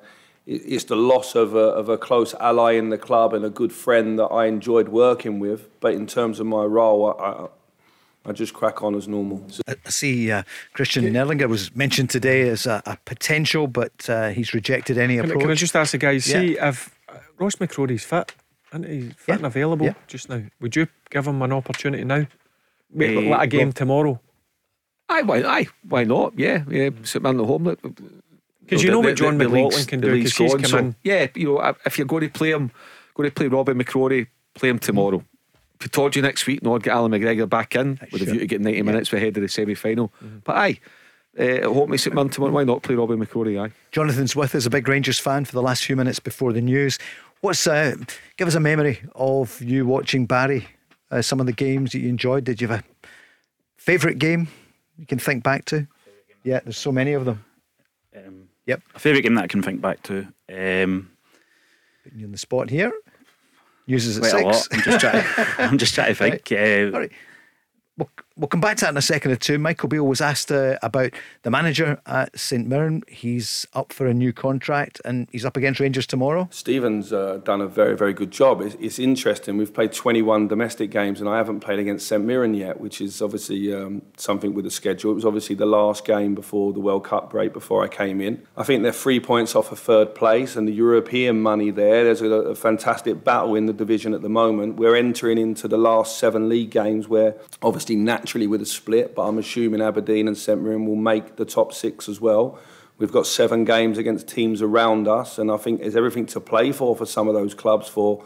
loss of a close ally in the club and a good friend that I enjoyed working with, but in terms of my role I just crack on as normal. I see Christian Nerlinger was mentioned today as a potential, but he's rejected any approach. Can I just ask the guys, see if Ross McCrory's fit, isn't he? Fit and available just now, would you give him an opportunity now? Like a game tomorrow? Why not? Yeah. St Mirren at home. Because you know what John McLaughlin can do. Because he's come in. Yeah, you know, if you're going to play Robbie McCrory, play him tomorrow. If I told you next week, no, I'd get Allan McGregor back in with a view to get 90 minutes ahead of the semi-final. But hopefully St Mirren tomorrow. Why not play Robbie McCrory? Jonathan's with us, a big Rangers fan, for the last few minutes before the news. What's give us a memory of you watching Barry? Some of the games that you enjoyed. Did you have a favourite game you can think back to? Yeah, there's so many of them. Yep. A favourite game that I can think back to. Putting you on the spot here. Uses at six. A lot. I'm just trying to think. Right. All right. We'll come back to that in a second or two. Michael Beale was asked about the manager at St Mirren. He's up for a new contract and he's up against Rangers tomorrow. Stephen's done a very, very good job. It's interesting. We've played 21 domestic games and I haven't played against St Mirren yet, which is obviously something with the schedule. It was obviously the last game before the World Cup break, before I came in. I think they're 3 points off of third place and the European money there. There's a fantastic battle in the division at the moment. We're entering into the last 7 league games where obviously naturally with a split, but I'm assuming Aberdeen and St Mirren will make the top 6 as well. We've got 7 games against teams around us, and I think there's everything to play for some of those clubs for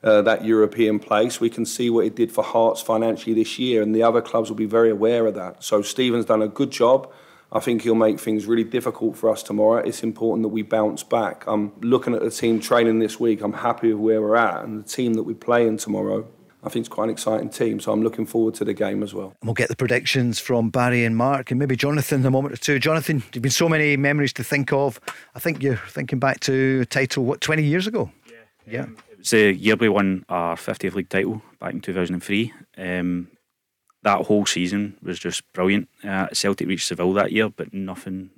that European place. We can see what it did for Hearts financially this year, and the other clubs will be very aware of that. So Stephen's done a good job. I think he'll make things really difficult for us tomorrow. It's important that we bounce back. I'm looking at the team training this week. I'm happy with where we're at and the team that we're playing tomorrow. I think it's quite an exciting team, so I'm looking forward to the game as well. And we'll get the predictions from Barry and Mark and maybe Jonathan in a moment or two. Jonathan, there've been so many memories to think of. I think you're thinking back to a title, 20 years ago? Yeah. It was the year we won our 50th league title back in 2003. That whole season was just brilliant. Celtic reached Seville that year, but nothing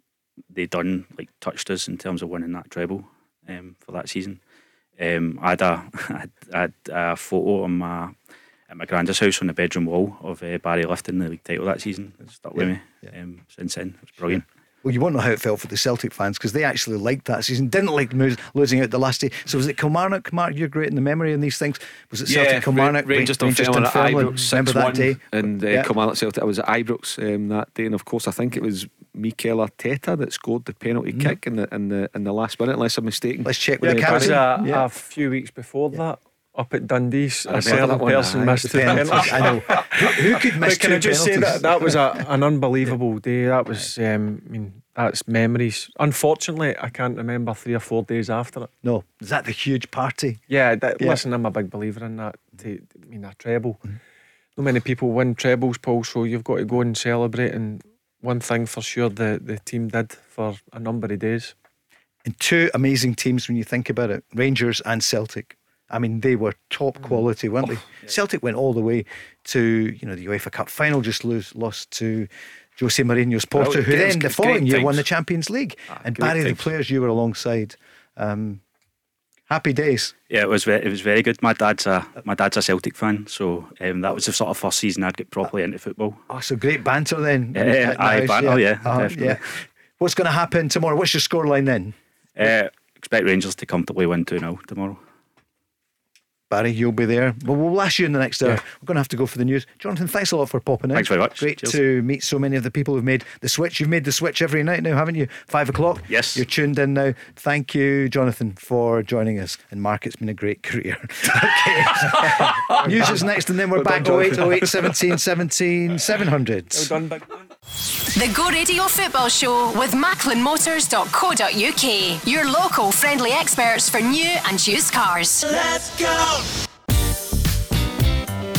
they done like touched us in terms of winning that treble for that season. I had a photo on at my granddad's house on the bedroom wall of Barry lifting the league title that season. It stuck with me since then. It was brilliant. Well, you won't know how it felt for the Celtic fans because they actually liked that season, didn't like losing out the last day. So was it Kilmarnock? Mark, you're great in the memory and these things. Was it Celtic Kilmarnock? Rangers done at Ibrox. Remember that day? And Kilmarnock Celtic. I was at Ibrox that day, and of course I think it was Mikel Arteta that scored the penalty kick in the last minute, unless I'm mistaken. Let's check with the captain. A few weeks before that, up at Dundee, a certain person missed the penalty. I know. Who could miss two penalties? Can I just say that was an unbelievable day. That was, that's memories. Unfortunately, I can't remember 3 or 4 days after it. No, is that the huge party? Yeah. Listen, I'm a big believer in that. A treble. Mm. Not many people win trebles, Paul, so you've got to go and celebrate. And one thing for sure the team did for a number of days. And two amazing teams when you think about it, Rangers and Celtic. I mean, they were top quality, weren't they? Yeah. Celtic went all the way to the UEFA Cup final, just lost to Jose Mourinho's Porto, who then the following year won the Champions League. And Barry, the players you were alongside, happy days. Yeah, it was very good. My dad's a Celtic fan, so that was the sort of first season I'd get properly into football. Oh, so great banter then. Yeah. What's going to happen tomorrow? What's your scoreline then? Expect Rangers to comfortably win 2-0 tomorrow. Barry, you'll be there. Well, we'll ask you in the next hour. We're going to have to go for the news. Jonathan, thanks a lot for popping in. Thanks very much. Great to meet so many of the people who've made the switch. You've made the switch every night now, haven't you? 5:00. Yes. You're tuned in now. Thank you, Jonathan, for joining us. And Mark, it's been a great career. Okay. News is next, and then we're back. 0808 17 17 700. The Go Radio Football Show with MacklinMotors.co.uk. Your local friendly experts for new and used cars. Let's go.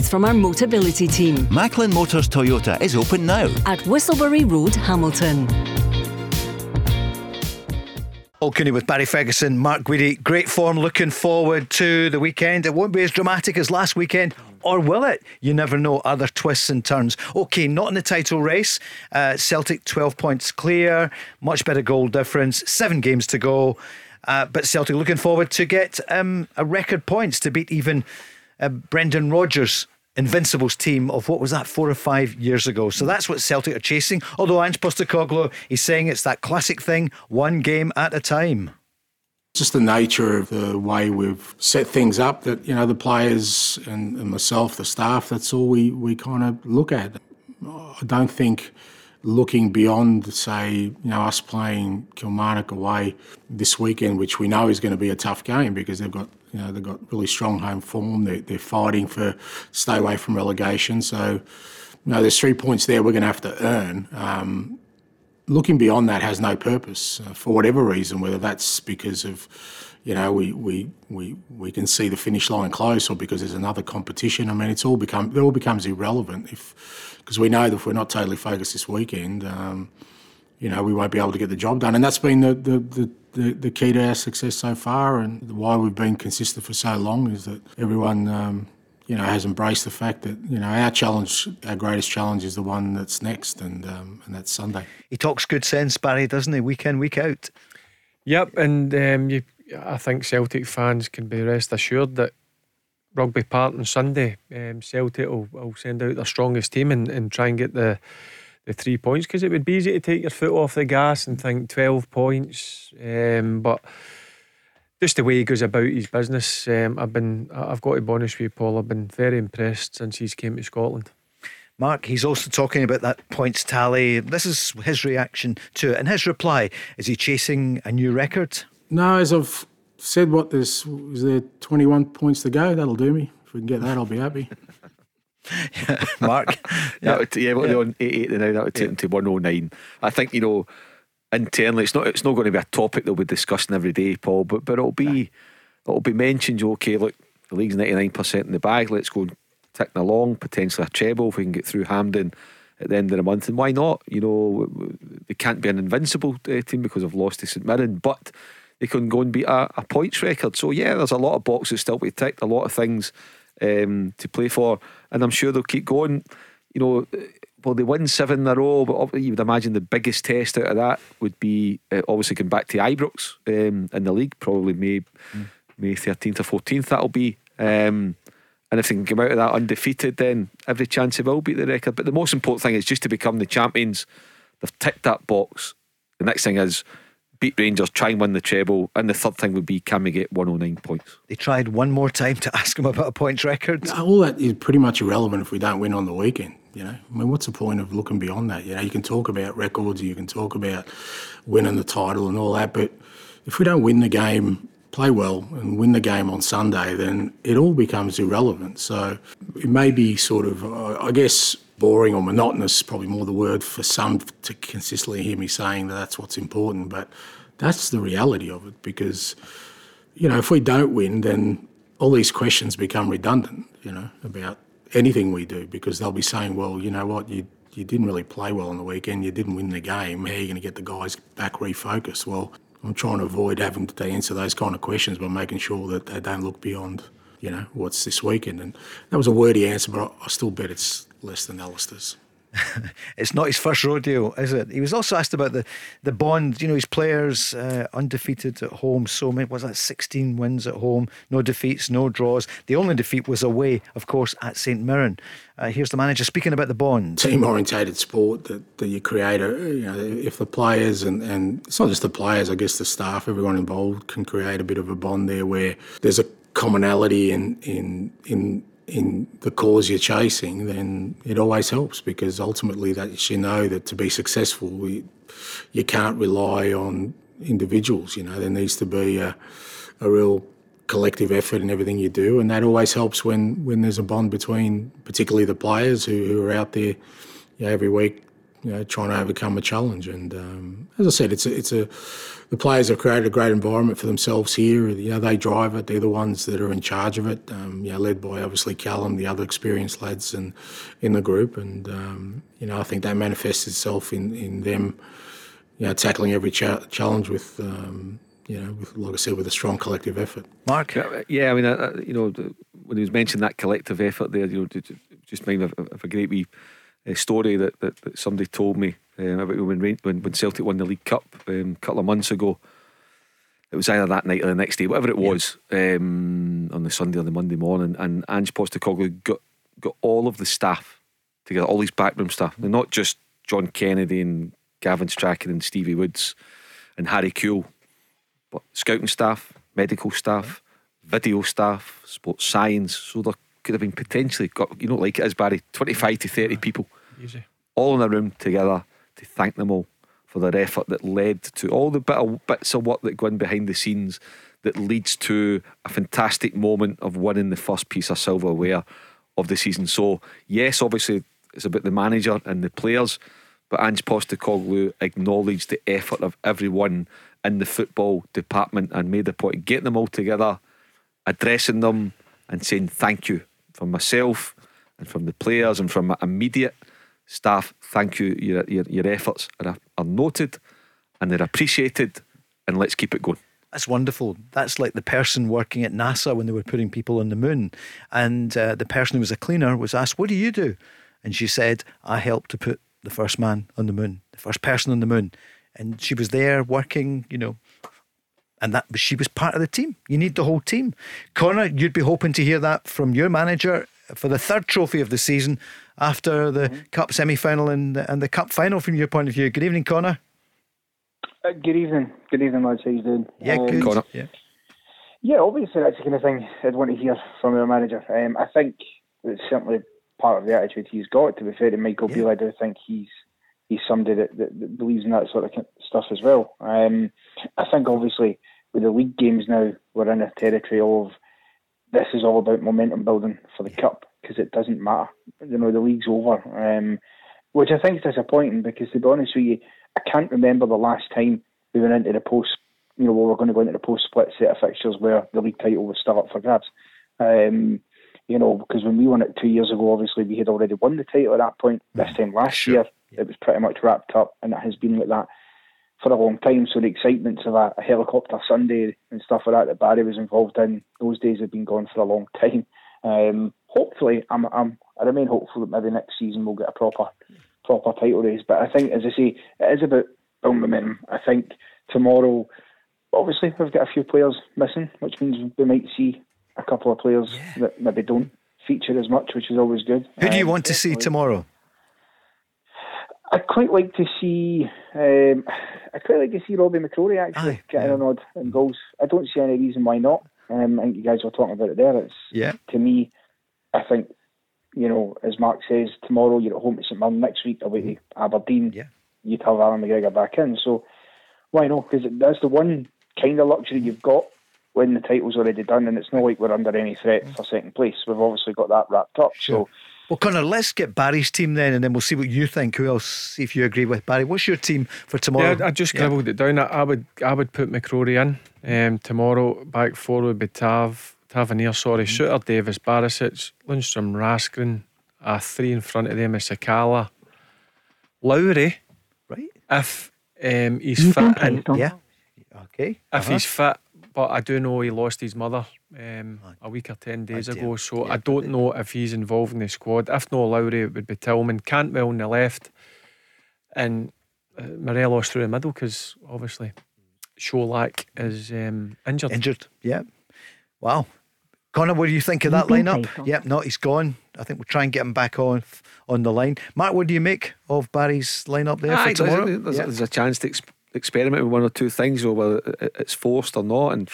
from our Motability team. Macklin Motors Toyota is open now at Whistleberry Road, Hamilton. Paul Cooney with Barry Ferguson, Mark Guidi. Great form, looking forward to the weekend. It won't be as dramatic as last weekend, or will it? You never know. Other twists and turns. Okay, not in the title race. Celtic 12 points clear, much better goal difference, 7 games to go, but Celtic looking forward to get a record points to beat even Brendan Rodgers' Invincibles team of what was that, 4 or 5 years ago. So that's what Celtic are chasing, although Ange Postecoglou is saying it's that classic thing, one game at a time. just the nature of the way we've set things up that, you know, the players and myself, the staff, that's all we kind of look at. I don't think looking beyond, say, you know, us playing Kilmarnock away this weekend, which we know is going to be a tough game because they've got, you know, they've got really strong home form. They're fighting for stay away from relegation. So, you know, there's 3 points there we're going to have to earn. Looking beyond that has no purpose for whatever reason, whether that's because of, you know, we can see the finish line close or because there's another competition. I mean, it all becomes irrelevant because we know that if we're not totally focused this weekend, you know, we won't be able to get the job done. And that's been the key to our success so far, and why we've been consistent for so long is that everyone, you know, has embraced the fact that, you know, our challenge, our greatest challenge is the one that's next, and that's Sunday. He talks good sense, Barry, doesn't he? Week in, week out. Yep, and I think Celtic fans can be rest assured that Rugby Park on Sunday, Celtic will send out their strongest team and try and get the 3 points, because it would be easy to take your foot off the gas and think 12 points, but just the way he goes about his business, I've got to be honest with you, Paul, I've been very impressed since he's came to Scotland. Mark, he's also talking about that points tally. This is his reaction to it, and his reply, is he chasing a new record? No, as I've said, is there 21 points to go? That'll do me. If we can get that, I'll be happy. Yeah, Mark? Yeah, they're on 88 now, that would take them to 109. I think, you know, internally, it's not going to be a topic they'll be discussing every day, Paul, but it'll be mentioned. Okay, look, the league's 99% in the bag, let's go and ticking along, potentially a treble if we can get through Hampden at the end of the month, and why not? You know, they can't be an invincible team because they've lost to St Mirren, but they can go and beat a points record. So yeah, there's a lot of boxes still to be ticked, a lot of things to play for, and I'm sure they'll keep going. You know, well, they win 7 in a row, but you would imagine the biggest test out of that would be obviously going back to Ibrox in the league, probably May 13th or 14th that'll be, and if they can come out of that undefeated, then every chance they will beat the record. But the most important thing is just to become the champions. They've ticked that box. The next thing is beat Rangers, try and win the treble, and the third thing would be, can we get 109 points? They tried one more time to ask him about a points record. No, all that is pretty much irrelevant if we don't win on the weekend. You know, I mean, what's the point of looking beyond that? You know, you can talk about records, you can talk about winning the title and all that, but if we don't win the game, play well and win the game on Sunday, then it all becomes irrelevant. So it may be sort of, I guess, boring or monotonous, probably more the word for some to consistently hear me saying that that's what's important, but that's the reality of it, because, you know, if we don't win, then all these questions become redundant, you know, about anything we do, because they'll be saying, well, you know what, you didn't really play well on the weekend, you didn't win the game, how are you going to get the guys back refocused? Well, I'm trying to avoid having to answer those kind of questions by making sure that they don't look beyond, you know, what's this weekend. And that was a wordy answer, but I still bet it's less than Alistair's. It's not his first rodeo, is it? He was also asked about the bond. You know, his players undefeated at home. So many, was that 16 wins at home? No defeats, no draws. The only defeat was away, of course, at St Mirren. Here's the manager speaking about the bond. Team-orientated sport that you create. You know, if the players and it's not just the players, I guess the staff, everyone involved can create a bit of a bond there where there's a commonality in the cause you're chasing, then it always helps, because ultimately that, you know, that to be successful you can't rely on individuals. You know, there needs to be a real collective effort in everything you do, and that always helps when there's a bond between particularly the players who are out there, you know, every week, you know, trying to overcome a challenge. And as I said, the players have created a great environment for themselves here. You know, they drive it. They're the ones that are in charge of it. You know, led by obviously Callum, the other experienced lads in the group. And you know, I think that manifests itself in them, you know, tackling every challenge with you know, with, like I said, with a strong collective effort. Mark, yeah, I mean, you know, when he was mentioning that collective effort there, you know, just mind of a great wee story that somebody told me about when Celtic won the League Cup a couple of months ago. It was either that night or the next day, whatever it was, on the Sunday or the Monday morning, and Ange Postecoglou got all of the staff together, all his backroom staff, and not just John Kennedy and Gavin Strachan and Stevie Woods and Harry Kuehl, But scouting staff, medical staff, video staff, sports science. So there could have been potentially got, you know, like it is, Barry, 25 to 30 people easy, all in a room together to thank them all for their effort that led to all the bits of work that go in behind the scenes that leads to a fantastic moment of winning the first piece of silverware of the season. So yes, obviously it's about the manager and the players, but Ange Postecoglou acknowledged the effort of everyone in the football department and made the point of getting them all together, addressing them and saying thank you from myself and from the players and from my immediate staff. Thank you, your efforts are noted and they're appreciated, and let's keep it going. That's wonderful. That's like the person working at NASA when they were putting people on the moon, and the person who was a cleaner was asked, what do you do? And she said, I helped to put the first man on the moon, the first person on the moon. And she was there working, you know, and that she was part of the team. You need the whole team. Connor, you'd be hoping to hear that from your manager for the third trophy of the season after the cup semi-final and the cup final from your point of view. Good evening, Connor. Good evening, lads. How you doing? Yeah, good. Connor. Yeah, obviously that's the kind of thing I'd want to hear from our manager. I think it's certainly part of the attitude he's got. To be fair to Michael Beale, I do think he's somebody that believes in that sort of stuff as well. I think obviously with the league games now, we're in a territory of this is all about momentum building for the cup, because it doesn't matter. You know, the league's over, which I think is disappointing, because to be honest with you, I can't remember the last time we went into the post, you know, we're going to go into the post-split set of fixtures where the league title was still up for grabs. You know, because when we won it 2 years ago, obviously we had already won the title at that point. This time last year, it was pretty much wrapped up, and it has been like that for a long time. So the excitements of a helicopter Sunday and stuff like that Barry was involved in, those days have been gone for a long time. Hopefully, I remain hopeful that maybe next season we'll get a proper title race. But I think, as I say, it is about building momentum. I think tomorrow, obviously, we've got a few players missing, which means we might see a couple of players that maybe don't feature as much, which is always good. Who do you want to see tomorrow? I'd quite like to see Robbie McCrory actually getting a nod in goals. I don't see any reason why not. I think you guys were talking about it there. To me, I think, you know, as Mark says, tomorrow you're at home to St Mirren, next week away to Aberdeen, you'd have Allan McGregor back in. So why not? Because that's the one kind of luxury you've got when the title's already done, and it's not like we're under any threat for second place. We've obviously got that wrapped up. Sure. So, well, Connor, let's get Barry's team then, and then we'll see what you think. Who else? See if you agree with Barry. What's your team for tomorrow? Yeah, I just scribbled it down. I would put McCrory in tomorrow. Back four would be Tavernier, Suter, Davis, Barisic, Lundstrom, Raskin. Three in front of them is Sakala, Lowry, right? If he's fit, and if he's fit. But I do know he lost his mother a week or 10 days ago, so I don't know if he's involved in the squad. If not Lowry, it would be Tillman. Cantwell on the left, and Morelos through the middle, because obviously Čolak is injured. Yeah. Wow. Connor, what do you think of that lineup? Yep, no, he's gone. I think we'll try and get him back on the line. Mark, what do you make of Barry's lineup there for tomorrow? There's a chance to experiment with one or two things, or whether it's forced or not, and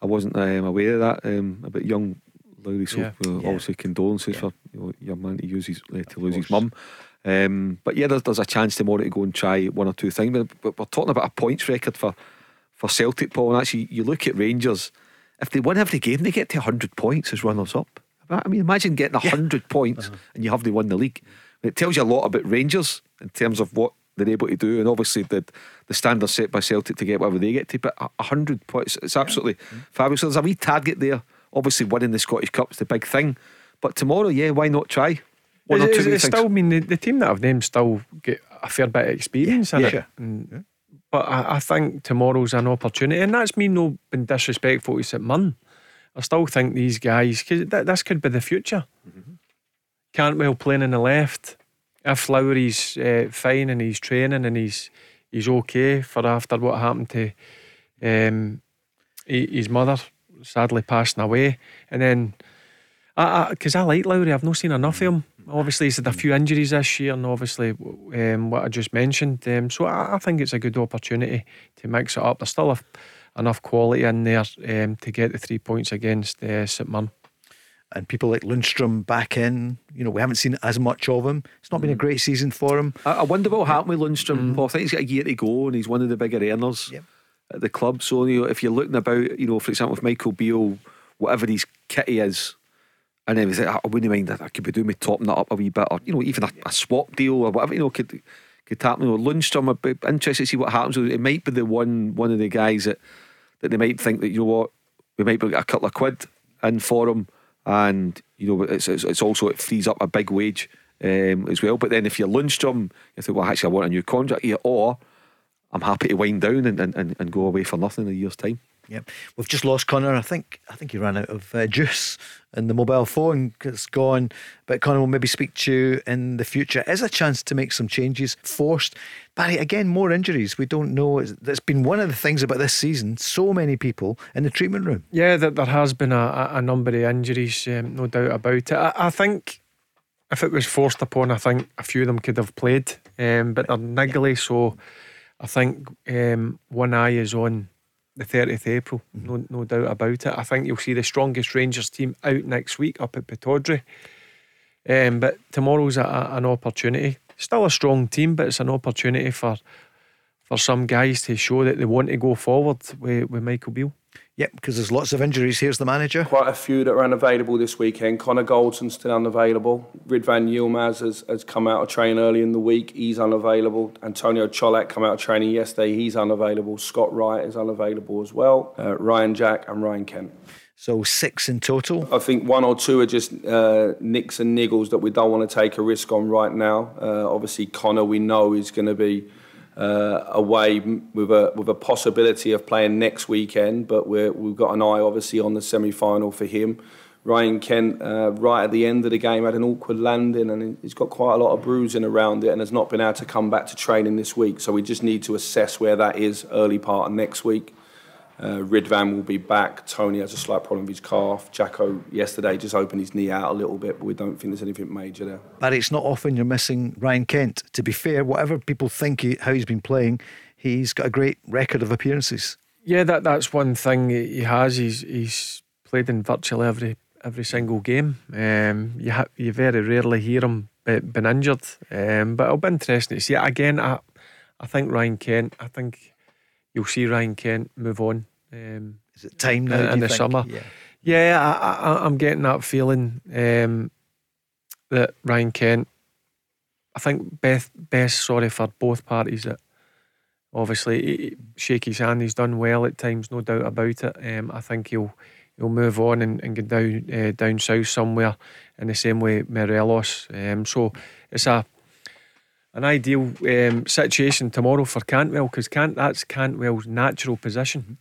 I wasn't aware of that about young Lowry, so obviously condolences for young man to lose his mum, but there's a chance tomorrow to go and try one or two things. But we're talking about a points record for Celtic, Paul, and actually you look at Rangers, if they win every game they get to 100 points as runners up. I mean, imagine getting 100 points and you haven't won the league. It tells you a lot about Rangers in terms of what they're able to do, and obviously the standard set by Celtic to get whatever they get to, but 100 points, it's absolutely fabulous. So there's a wee target there. Obviously winning the Scottish Cup's the big thing, but tomorrow why not try one or two things. Still, I mean, the team that I've named still get a fair bit of experience in it, but I think tomorrow's an opportunity, and that's me no being disrespectful to St Mirren. I still think these guys, cause this could be the future. Cantwell playing on the left, if Lowry's fine and he's training and he's okay for after what happened to his mother sadly passing away. And then because I like Lowry, I've not seen enough of him. Obviously he's had a few injuries this year, and obviously what I just mentioned, so I think it's a good opportunity to mix it up. There's still a enough quality in there to get the 3 points against St Mirren. And people like Lundstrom back in, you know, we haven't seen as much of him. It's not been a great season for him. I wonder what will happen with Lundstrom. I think he's got a year to go and he's one of the bigger earners at the club. So, you know, if you're looking about, you know, for example, if Michael Beale, whatever his kitty is, and everything, I wouldn't mind that. I could be doing me topping that up a wee bit, or, you know, even a swap deal or whatever, you know, could happen. You know, Lundstrom, I'd be interested to see what happens. It might be the one of the guys that they might think that, you know what, we might get a couple of quid in for him. And you know, it's also, it frees up a big wage as well. But then if you're Lundstrom, you think, well, actually I want a new contract here, or I'm happy to wind down and go away for nothing in a year's time. Yep. We've just lost Connor. I think he ran out of juice in the mobile phone. It's gone. But Connor will maybe speak to you in the future. Is a chance to make some changes forced. Barry, again, more injuries. We don't know. That's been one of the things about this season. So many people in the treatment room. Yeah, there has been a number of injuries, no doubt about it. I think if it was forced upon, I think a few of them could have played, but they're niggly. So I think one eye is on the 30th April, no doubt about it. I think you'll see the strongest Rangers team out next week up at Pittodrie, but tomorrow's an opportunity. Still a strong team, but it's an opportunity for some guys to show that they want to go forward with Michael Beale. Yep, because there's lots of injuries. Here's the manager. Quite a few that are unavailable this weekend. Connor Goldson's still unavailable. Ridvan Yilmaz has come out of training early in the week. He's unavailable. Antonio Čolak come out of training yesterday. He's unavailable. Scott Wright is unavailable as well. Ryan Jack and Ryan Kent. So 6 in total. I think one or two are just nicks and niggles that we don't want to take a risk on right now. Obviously, Connor, we know, is going to be away with a possibility of playing next weekend, but we've got an eye obviously on the semi-final for him. Ryan Kent, right at the end of the game, had an awkward landing and he's got quite a lot of bruising around it and has not been able to come back to training this week, so we just need to assess where that is early part of next week. Ridvan will be back. Tony has a slight problem with his calf. Jacko yesterday just opened his knee out a little bit, but we don't think there's anything major there. But it's not often you're missing Ryan Kent. To be fair, whatever people think how he's been playing, he's got a great record of appearances. Yeah, that's one thing he has. He's played in virtually every single game. You very rarely hear him been injured, but it'll be interesting to see. Again, I think Ryan Kent, I think you'll see Ryan Kent move on. Is it time now in the summer? Yeah, I'm getting that feeling that Ryan Kent, I think best for both parties. That obviously he shake his hand, he's done well at times, no doubt about it. I think he'll move on and go down south somewhere, in the same way Morelos. So it's an ideal situation tomorrow for Cantwell, because that's Cantwell's natural position,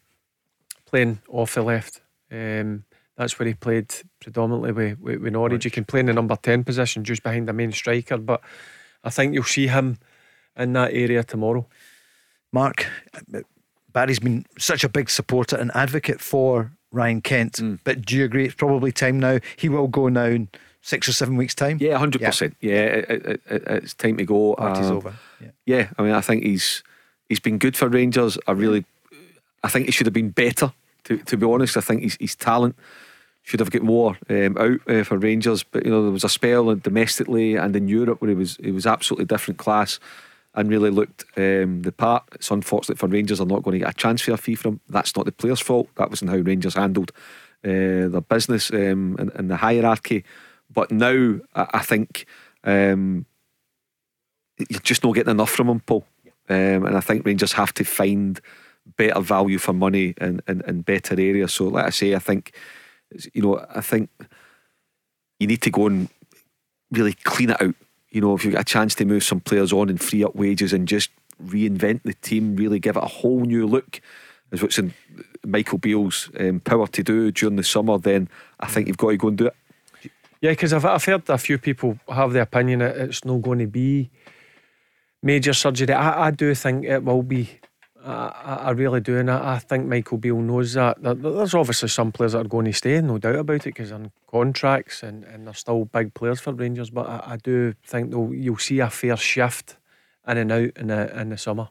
playing off the left. That's where he played predominantly with Norwich. You can play in the number 10 position just behind the main striker, but I think you'll see him in that area tomorrow. Mark, Barry's been such a big supporter and advocate for Ryan Kent, but do you agree it's probably time now? He will go now in 6 or 7 weeks time. Yeah, 100%. Yeah, it's time to go. Party's over. Yeah, I mean, I think he's been good for Rangers. I think he should have been better. To be honest, I think his talent should have got more out for Rangers. But you know, there was a spell domestically and in Europe where he was absolutely different class and really looked the part. It's unfortunate for Rangers they're not going to get a transfer fee from him. That's not the player's fault. That wasn't how Rangers handled their business and the hierarchy. But now I think you're just not getting enough from him, Paul. And I think Rangers have to find better value for money and better areas. So, like I say, I think you need to go and really clean it out. You know, if you get a chance to move some players on and free up wages and just reinvent the team, really give it a whole new look, is what's in Michael Beale's power to do during the summer, then I think you've got to go and do it. Yeah, because I've heard a few people have the opinion that it's not going to be major surgery. I do think it will be. I really do, and I think Michael Beale knows that. There's obviously some players that are going to stay, no doubt about it, because they're on contracts and they're still big players for Rangers, but I do think you'll see a fair shift in and out in the summer.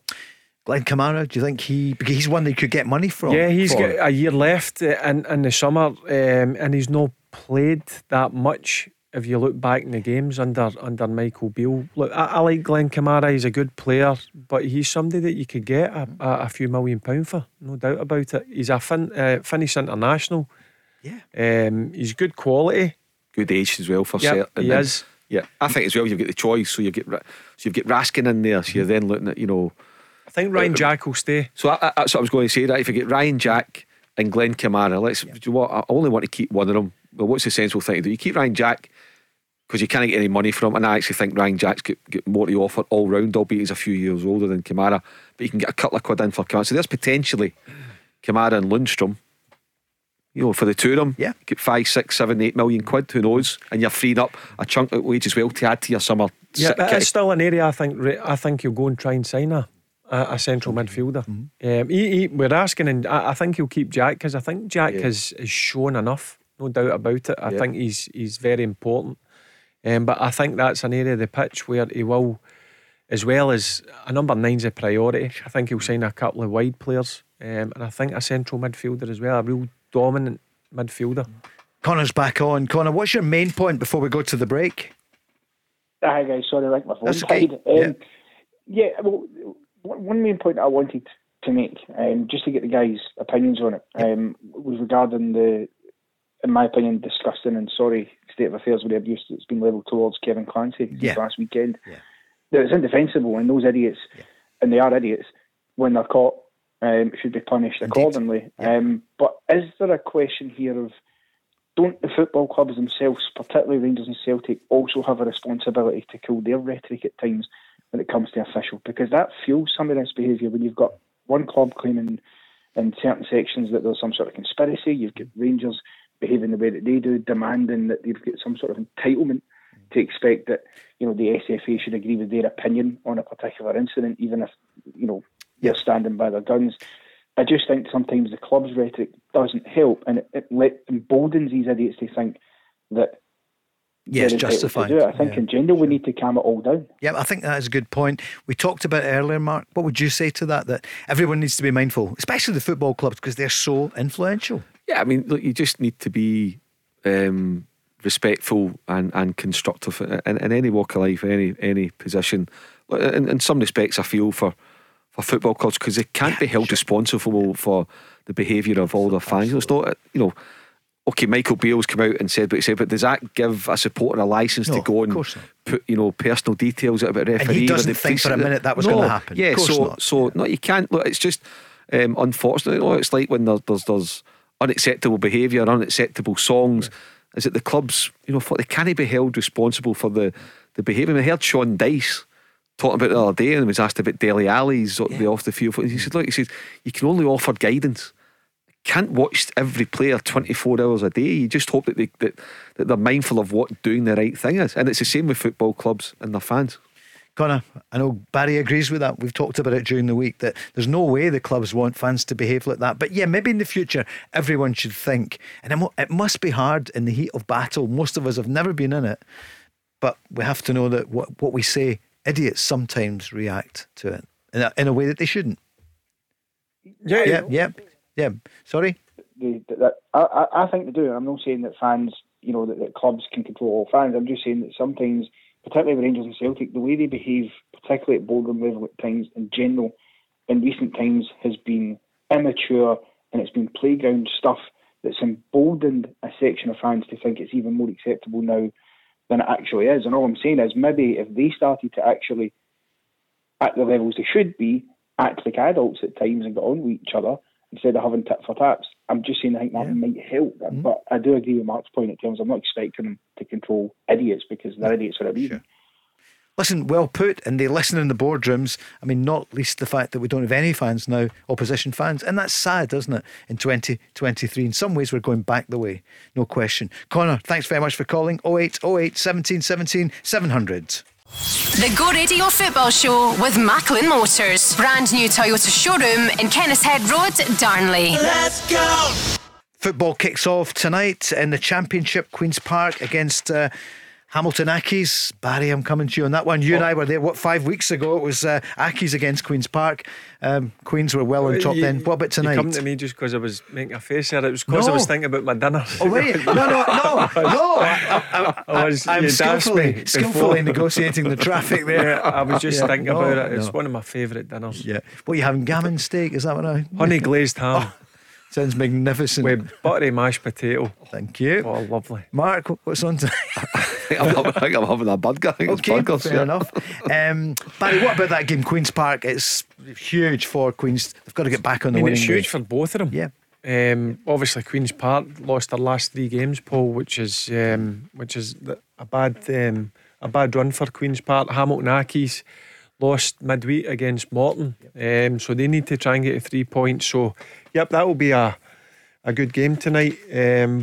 Len Kamara, do you think he, because he's one they could get money from? Yeah, he's got a year left in the summer, and he's not played that much. If you look back in the games under Michael Beale, look, I like Glenn Kamara. He's a good player, but he's somebody that you could get a few £1 million for, no doubt about it. He's a Finnish international. Yeah, he's good quality, good age as well for certain. He is. Yeah, I think as well you've got the choice. So you've got Raskin in there. So you're then looking at, you know, I think Ryan Jack will stay. So that's what I was going to say. That if you get Ryan Jack and Glenn Kamara, do you know what? I only want to keep one of them. Well, what's the sensible thing to do? You keep Ryan Jack because you can't get any money from him, and I actually think Ryan Jack's got more to offer all round, albeit he's a few years older than Kamara, but you can get a couple of quid in for Kamara. So there's potentially Kamara and Lundstrom, you know, for the two of them, yeah, get 5, 6, 7, 8 million quid, who knows, and you're freeing up a chunk of wage as well to add to your summer. Yeah, but it's still an area I think you'll go and try and sign a central midfielder. Mm-hmm. We're asking, and I think he'll keep Jack because I think Jack has shown enough. No doubt about it. I think he's very important, but I think that's an area of the pitch where he will, as well as a number 9's a priority. I think he'll sign a couple of wide players, and I think a central midfielder as well, a real dominant midfielder. Connor's back on. Connor, what's your main point before we go to the break? Hi guys, sorry, I like my phone. That's okay. Well, one main point I wanted to make, just to get the guys' opinions on it, was regarding the, in my opinion, disgusting and sorry state of affairs with the abuse that's been levelled towards Kevin Clancy this last weekend. Yeah. Now, it's indefensible, and those idiots, and they are idiots, when they're caught, should be punished accordingly. Yeah. But is there a question here of, don't the football clubs themselves, particularly Rangers and Celtic, also have a responsibility to cool their rhetoric at times when it comes to official? Because that fuels some of this behaviour when you've got one club claiming in certain sections that there's some sort of conspiracy, you've got Rangers behaving the way that they do, demanding that they've got some sort of entitlement to expect that, you know, the SFA should agree with their opinion on a particular incident, even if, you know, they're standing by their guns. I just think sometimes the club's rhetoric doesn't help, and it emboldens these idiots to think that it's justified. I think in general we need to calm it all down. Yeah, I think that is a good point. We talked about it earlier, Mark. What would you say to that? That everyone needs to be mindful, especially the football clubs, because they're so influential. Yeah, I mean, look, you just need to be respectful and constructive in any walk of life, any position. In some respects, I feel for football clubs because they can't be held responsible for the behaviour of all their fans. Absolutely. It's not, you know, okay, Michael Beale's come out and said what he said, but does that give a supporter a licence to go and put, you know, personal details out about referees? And he doesn't think for a minute that was going to happen. Yeah, so you can't. Look, it's just unfortunately. It's like when there's unacceptable behaviour, unacceptable songs, is that the clubs, you know, they can't be held responsible for the behaviour. I mean, I heard Sean Dyche talking about it the other day, and he was asked about Dele Alli's off the field. He said, look, he says, you can only offer guidance. You can't watch every player 24 hours a day. You just hope that that they're mindful of what doing the right thing is. And it's the same with football clubs and their fans. Connor, I know Barry agrees with that. We've talked about it during the week that there's no way the clubs want fans to behave like that. But yeah, maybe in the future everyone should think. And it must be hard in the heat of battle. Most of us have never been in it, but we have to know that what we say, idiots sometimes react to it in a way that they shouldn't. Yeah. Sorry? I think they do. I'm not saying that fans, you know, that clubs can control all fans. I'm just saying that sometimes, particularly with Rangers and Celtic, the way they behave, particularly at boardroom level at times in general, in recent times has been immature, and it's been playground stuff that's emboldened a section of fans to think it's even more acceptable now than it actually is. And all I'm saying is maybe if they started to actually, at the levels they should be, act like adults at times and get on with each other instead of having tit for tats. I'm just saying I think that might help them, but I do agree with Mark's point at times. I'm not expecting them to control idiots because they're idiots for a reason. Sure. Listen, well put, and they listen in the boardrooms. I mean, not least the fact that we don't have any fans now, opposition fans, and that's sad, isn't it, in 2023. In some ways we're going back the way, no question. Connor, thanks very much for calling. 0808 17 17 700. The Go Radio Football Show with Macklin Motors. Brand new Toyota showroom in Kennishead Road, Darnley. Let's go! Football kicks off tonight in the Championship, Queen's Park against Hamilton Accies. Barry, I'm coming to you on that one. You and I were there, 5 weeks ago? It was Accies against Queen's Park. Queens were well on top then. What about tonight? You come to me just because I was making a face there. It was because I was thinking about my dinner. Oh, wait. No. I'm skillfully negotiating the traffic there. Yeah, I was just thinking about it. It's one of my favourite dinners. Yeah. What are you having? Gammon steak? Is that what I... Honey glazed ham. Oh. Sounds magnificent. With buttery mashed potato. Thank you. Oh, lovely. Mark, what's on tonight? I think I'm having a burger. I think it's burgers. Fair enough. Barry, what about that game, Queen's Park? It's huge for Queen's. They've got to get back on the winning way. It's huge for both of them. Yeah. Obviously, Queen's Park lost their last three games, Paul, which is a bad run for Queen's Park. Hamilton Accies lost midweek against Morton, so they need to try and get a 3 points. So, that will be a good game tonight.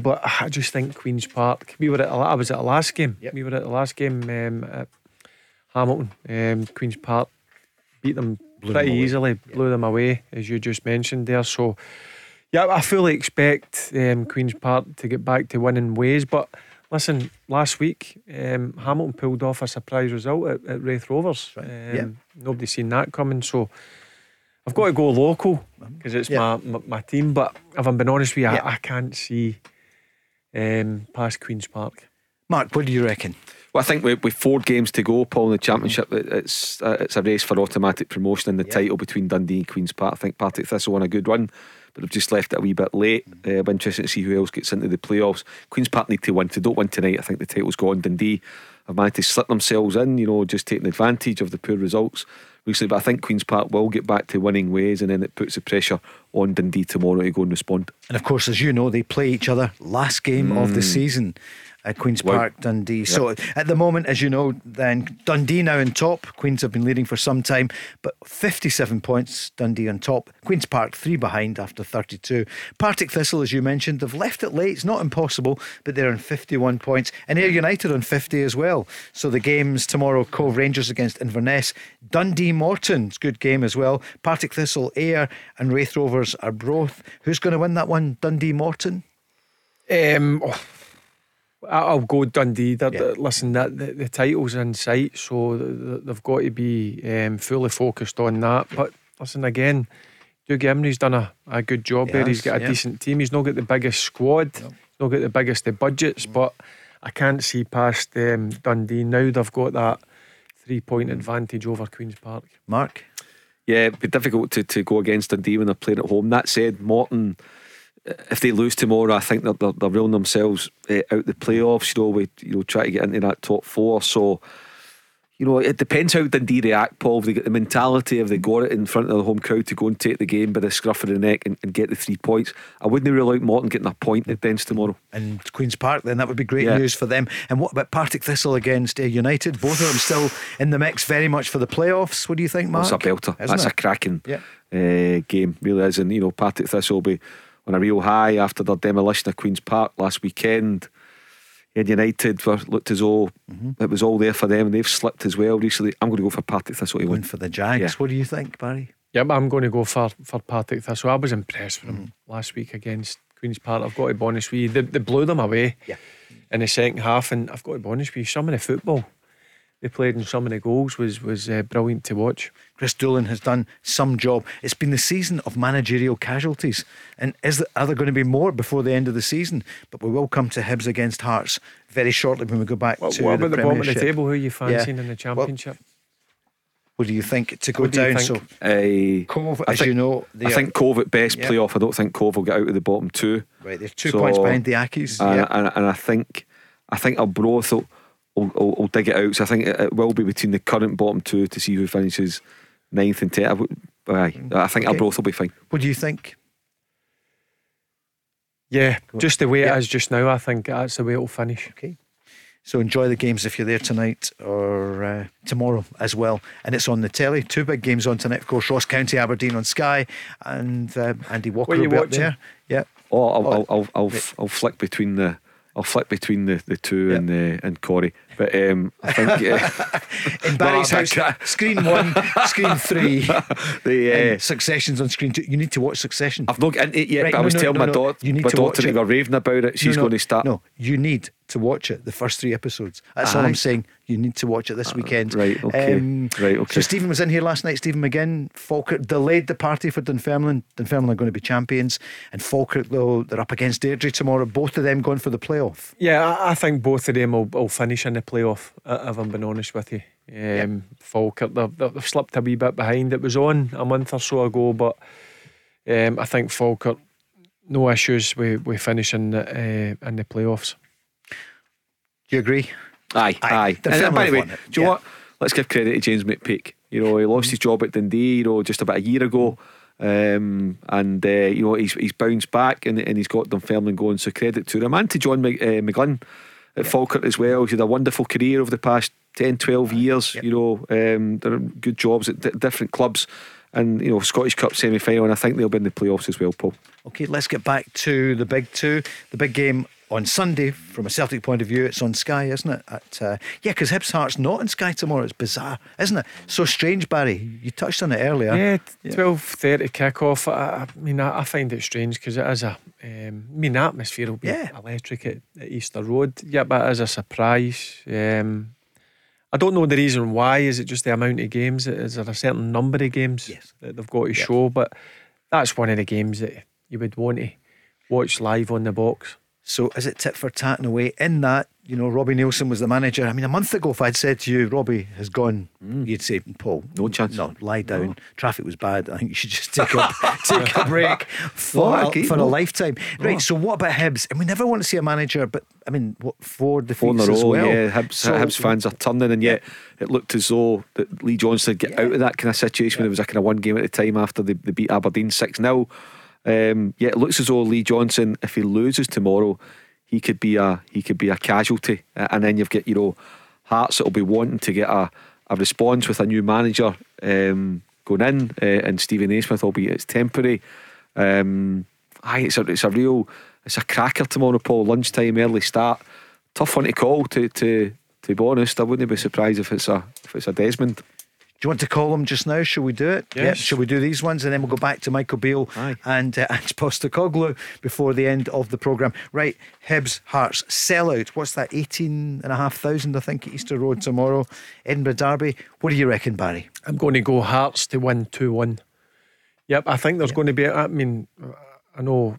But I just think Queen's Park. We were at the last game at Hamilton. Queen's Park beat them blew them away, as you just mentioned there. So, I fully expect Queen's Park to get back to winning ways, but. Listen, last week Hamilton pulled off a surprise result at Raith Rovers. Nobody seen that coming, so I've got to go local because it's my team. But if I'm being honest with you, I can't see past Queen's Park. Mark, what do you reckon? Well, I think with 4 games to go, Paul, in the Championship, it's a race for automatic promotion in the title between Dundee and Queen's Park. I think Partick Thistle won a good one, but they've just left it a wee bit late. It'll be interesting to see who else gets into the playoffs. Queen's Park need to win. If they don't win tonight, I think the title's gone. Dundee have managed to slip themselves in, just taking advantage of the poor results recently. But I think Queen's Park will get back to winning ways, and then it puts the pressure on Dundee tomorrow to go and respond. And of course, as you know, they play each other last game of the season. Queen's Park, Dundee. Yep. So at the moment, as you know, then Dundee now in top. Queen's have been leading for some time, but 57 points, Dundee on top. Queen's Park 3 behind after 32. Partick Thistle, as you mentioned, they've left it late. It's not impossible, but they're on 51 points. And Ayr United on 50 as well. So the games tomorrow: Cove Rangers against Inverness, Dundee Morton, it's a good game as well. Partick Thistle, Ayr, and Raith Rovers are both. Who's going to win that one? Dundee Morton? I'll go Dundee. Listen, the title's in sight, so they've got to be fully focused on that. But listen, again, Doug Emery's done a good job there. He's got a decent team. He's not got the biggest squad, he's not got the biggest of budgets, but I can't see past Dundee. Now they've got that 3-point advantage over Queen's Park. Mark? Yeah, it'd be difficult to go against Dundee when they're playing at home. That said, Morton, if they lose tomorrow, I think they're reeling themselves out the playoffs. Try to get into that top 4. So, it depends how Dundee react, Paul. If they get the mentality, if they got it in front of the home crowd to go and take the game by the scruff of the neck and get the 3 points, I wouldn't rule out Morton getting a point at Dens tomorrow. And Queen's Park, then that would be great news for them. And what about Partick Thistle against Ayr United? Both of them still in the mix very much for the playoffs. What do you think, Mark? That's a belter. That's a cracking game, really is. And Partick Thistle will be on a real high after their demolition of Queen's Park last weekend. Ayr United looked as though it was all there for them, and they've slipped as well recently. I'm going to go for Partick Thistle. Going for the Jags. Yeah. What do you think, Barry? Yep, I'm going to go for Partick Thistle. I was impressed with them last week against Queen's Park. I've got to be honest with you, they blew them away in the second half, and I've got to be honest with you, some of the football they played and some of the goals was brilliant to watch. Chris Doolan has done some job. It's been the season of managerial casualties, and are there going to be more before the end of the season? But we will come to Hibs against Hearts very shortly when we go back to what about the bottom of the table? Who are you fancying in the Championship? What do you think to go down? So Cove, I think Cove at best playoff. I don't think Cove will get out of the bottom 2. Right, they're 2 points behind the Accies, and I think Arbroath will dig it out. So I think it will be between the current bottom 2 to see who finishes 9th and 10th. I think Arbroath will be fine. What do you think? Yeah, just the way it is just now. I think that's the way it will finish. Okay. So enjoy the games if you're there tonight or tomorrow as well. And it's on the telly. 2 big games on tonight, of course. Ross County, Aberdeen on Sky, and Andy Walker will be up there. Yeah. Oh, I'll flick between the. I'll flick between the 2 and Corey. But I think in Barry's house, screen 1, screen 3, and Succession's on screen 2. You need to watch Succession. I've not got into it yet, right, but I was telling my daughter, they were raving about it. She's going to start. No, you need to watch it, the first three episodes. That's all I'm saying. You need to watch it this weekend. Right, okay. So Stephen was in here last night. Stephen McGinn. Falkirk delayed the party for Dunfermline. Dunfermline are going to be champions, and Falkirk, though, they're up against Airdrie tomorrow. Both of them going for the playoff. Yeah, I think both of them will finish in the playoff, if I'm being honest with you. Falkirk, they've slipped a wee bit behind. It was on a month or so ago, but I think Falkirk, no issues with finishing in the playoffs. Do you agree? Aye. And by the way, do you know what? Let's give credit to James McPeak. You know, he lost his job at Dundee, you know, just about a year ago, you know, he's bounced back and he's got Dunfermline going. So credit to him and to John McGlynn at Falkirk as well. He's had a wonderful career over the past 10-12 years. You know, there are good jobs at different clubs. And, you know, Scottish Cup semi-final, and I think they'll be in the playoffs as well, Paul. Okay, let's get back to the big two. The big game on Sunday, from a Celtic point of view, it's on Sky, isn't it? Because Hibs Hearts not on Sky tomorrow. It's bizarre, isn't it? So strange, Barry. You touched on it earlier. Yeah. 12:30 kick-off. I mean, I find it strange because it is a... atmosphere will be electric at Easter Road. Yeah, but it is a surprise. I don't know the reason why. Is it just the amount of games? Is there a certain number of games that they've got to show? But that's one of the games that you would want to watch live on the box. So is it tit for tat in a way? In that, you know, Robbie Nielsen was the manager. I mean, a month ago, if I'd said to you, Robbie has gone, you'd say, Paul, no chance. No, lie down. No. Traffic was bad. I think you should just take a break for a lifetime. Right. So what about Hibs? And we never want to see a manager, but I mean, what, four defeats as well. Yeah, Hibs fans are turning, and yet it looked as though that Lee Johnson would get out of that kind of situation. It was a kind of one game at a time after they beat Aberdeen 6-0. Yeah, it looks as though Lee Johnson, if he loses tomorrow, he could be a casualty, and then you've got, you know, Hearts that will be wanting to get a response with a new manager going in, and Stephen A. Smith, albeit it's temporary. It's a cracker tomorrow, Paul. Lunchtime, early start, tough one to call. To be honest, I wouldn't be surprised if it's a Desmond. Do you want to call them just now? Shall we do it? Yes. Yep. Shall we do these ones? And then we'll go back to Michael Beale and Ange Postecoglou before the end of the programme. Right, Hibs Hearts sellout. What's that? 18,500, I think, at Easter Road tomorrow. Edinburgh Derby. What do you reckon, Barry? I'm going to go Hearts to win 2-1. Yep, I think there's going to be... I mean, I know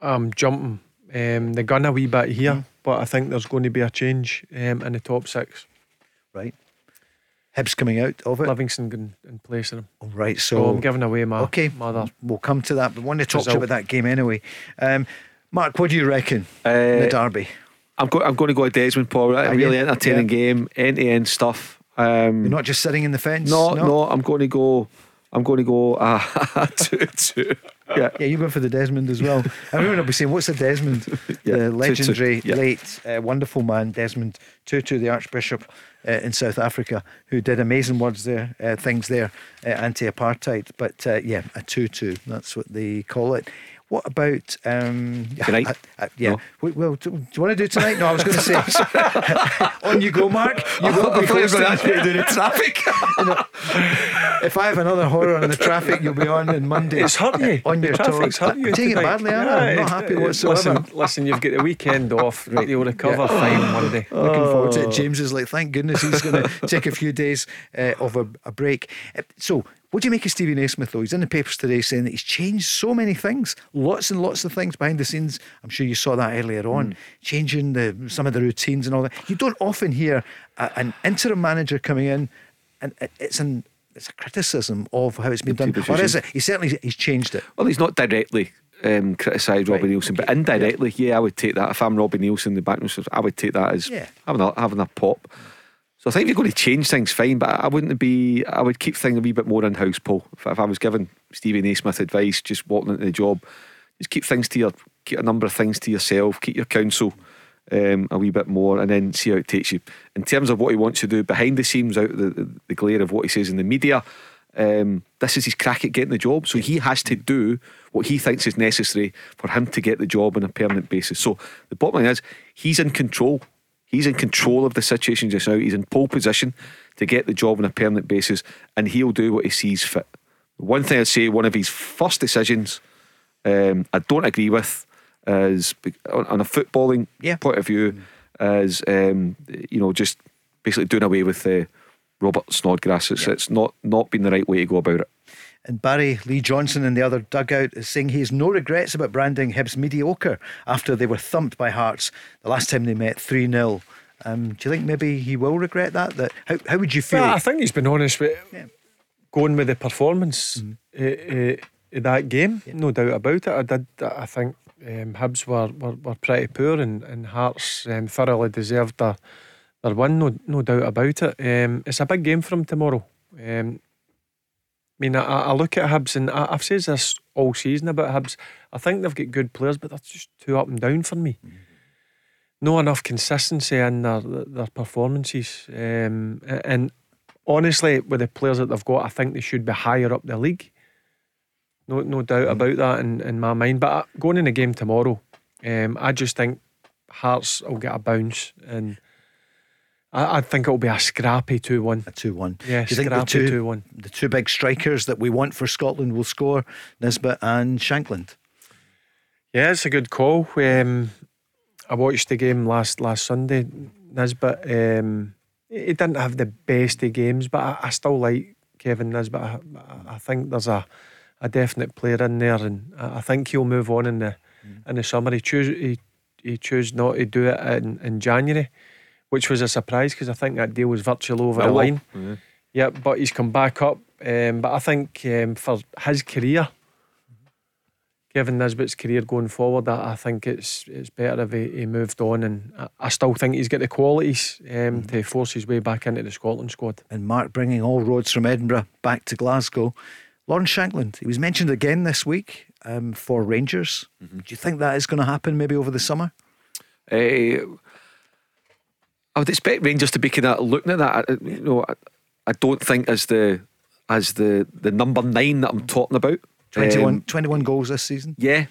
I'm jumping the gun a wee bit here, but I think there's going to be a change in the top six. Right. Hibs coming out of it. Livingston in place of them. All right, so I'm giving away my mother. We'll come to that, but I want to talk to you about that game anyway. Mark, what do you reckon in the derby? I'm going to go to Desmond, Paul. A really entertaining game, end-to-end stuff. You're not just sitting in the fence? No, I'm going to go 2-2. Yeah, you're going for the Desmond as well. Everyone will be saying, what's a Desmond? The legendary, late, wonderful man, Desmond Tutu, the Archbishop in South Africa, who did amazing things there, anti-apartheid. But a 2-2, that's what they call it. What about tonight? Well, do you want to do tonight? No, I was going to say on you go, Mark. You will be hosting the traffic. If I have another horror on the traffic, you'll be on Monday. It's hurt you on your toes. Hurt you. Take it badly, I'm not happy whatsoever. Listen, you've got the weekend off. Right, you'll recover fine Monday. Looking forward to it. James is like, thank goodness he's going to take a few days of a break. So. What do you make of Stephen A. Smith though? He's in the papers today saying that he's changed so many things, lots and lots of things behind the scenes. I'm sure you saw that earlier on, changing some of the routines and all that. You don't often hear an interim manager coming in, and it's a criticism of how it's been done. Or is it? He's changed it. Well, he's not directly criticised Robbie Nielsen, but indirectly, I would take that. If I'm Robbie Nielsen, the back minister, I would take that as having a pop. So I think if you're going to change things, fine, but I would keep things a wee bit more in-house, Paul. If I was giving Stephen A. Smith advice, just walking into the job, just keep a number of things to yourself, keep your counsel a wee bit more, and then see how it takes you. In terms of what he wants to do behind the scenes, out of the glare of what he says in the media, this is his crack at getting the job. So he has to do what he thinks is necessary for him to get the job on a permanent basis. So the bottom line is, he's in control. He's in control of the situation just now. He's in pole position to get the job on a permanent basis, and he'll do what he sees fit. One thing I'd say, one of his first decisions I don't agree with is, on a footballing point of view, is just basically doing away with Robert Snodgrass. It's not been the right way to go about it. And Barry Lee Johnson in the other dugout is saying he has no regrets about branding Hibs mediocre after they were thumped by Hearts the last time they met 3-0. Do you think maybe he will regret that? How would you feel? Yeah, I think he's been honest with going with the performance in that game. Yeah. No doubt about it. I think Hibs were pretty poor, and Hearts thoroughly deserved their win. No doubt about it. It's a big game for him tomorrow. I mean, I look at Hibs, and I've said this all season about Hibs. I think they've got good players, but they're just too up and down for me. Mm. No enough consistency in their performances, and honestly, with the players that they've got, I think they should be higher up the league. No doubt about that in my mind. But going in the game tomorrow, I just think Hearts will get a bounce, and I think it'll be a scrappy 2-1. A 2-1. Yeah, do you think the two big strikers that we want for Scotland will score, Nisbet and Shankland? Yeah, it's a good call. I watched the game last Sunday. Nisbet, he didn't have the best of games, but I still like Kevin Nisbet. I think there's a definite player in there, and I think he'll move on in the summer. He chose not to do it in January, which was a surprise because I think that deal was virtually over the line. Mm-hmm. Yeah, but he's come back up. But I think for his career, Kevin Nisbet's career going forward, I think it's better if he moved on, and I still think he's got the qualities to force his way back into the Scotland squad. And Mark, bringing all roads from Edinburgh back to Glasgow, Lawrence Shankland, he was mentioned again this week for Rangers. Mm-hmm. Do you think that is going to happen maybe over the summer? I would expect Rangers to be kind of looking at that. I don't think as the number 9 that I'm talking about. 21 goals this season. Yeah,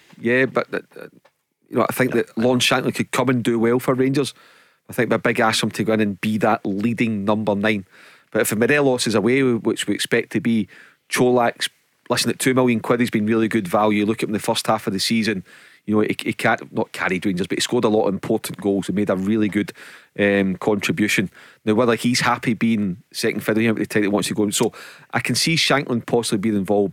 but I think that Lon Shankland could come and do well for Rangers. I think it'd be a big ask him to go in and be that leading number 9. But if Morelos is away, which we expect to be, Čolak's, listen, at £2 million, he's been really good value. Look at him in the first half of the season. He not carried Rangers, but he scored a lot of important goals. He made a really good contribution. Now, whether he's happy being second fiddle, at the time he wants to go, so I can see Shankland possibly being involved,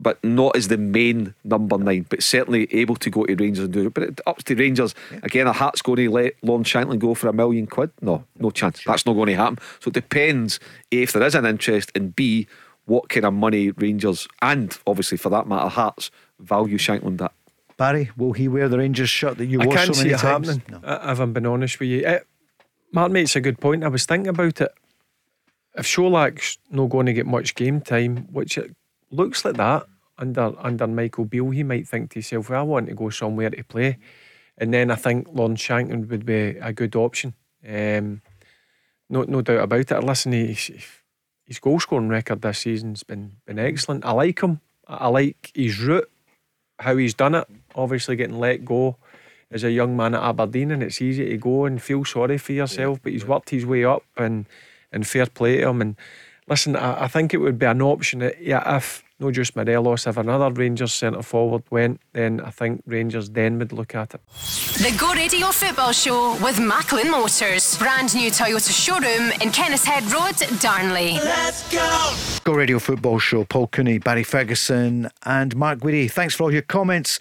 but not as the main number 9, but certainly able to go to Rangers and do it. But it ups to Rangers again. Are Hearts going to let Lawrence Shankland go for £1 million? No chance. That's not going to happen. So it depends if there is an interest, and B, what kind of money Rangers, and obviously for that matter Hearts, value Shankland at. Barry, will he wear the Rangers shirt that you wore so many times? I can't see it happening. No. If I'm being honest with you, Mark makes a good point. I was thinking about it. If Čolak's not going to get much game time, which it looks like that under Michael Beale, he might think to himself, well, I want to go somewhere to play, and then I think Lawrence Shankland would be a good option. No doubt about it. Listen, his goal scoring record this season's been excellent. I like him. I like his route, how he's done it. Obviously getting let go as a young man at Aberdeen, and it's easy to go and feel sorry for yourself, but he's worked his way up, and fair play to him. And listen, I think it would be an option that, if not just Morelos, if another Rangers centre forward went, then I think Rangers then would look at it. The Go Radio Football Show with Macklin Motors, brand new Toyota showroom in Kennishead Road, Darnley. Let's go! Go Radio Football Show. Paul Cooney, Barry Ferguson, and Mark Guidi. Thanks for all your comments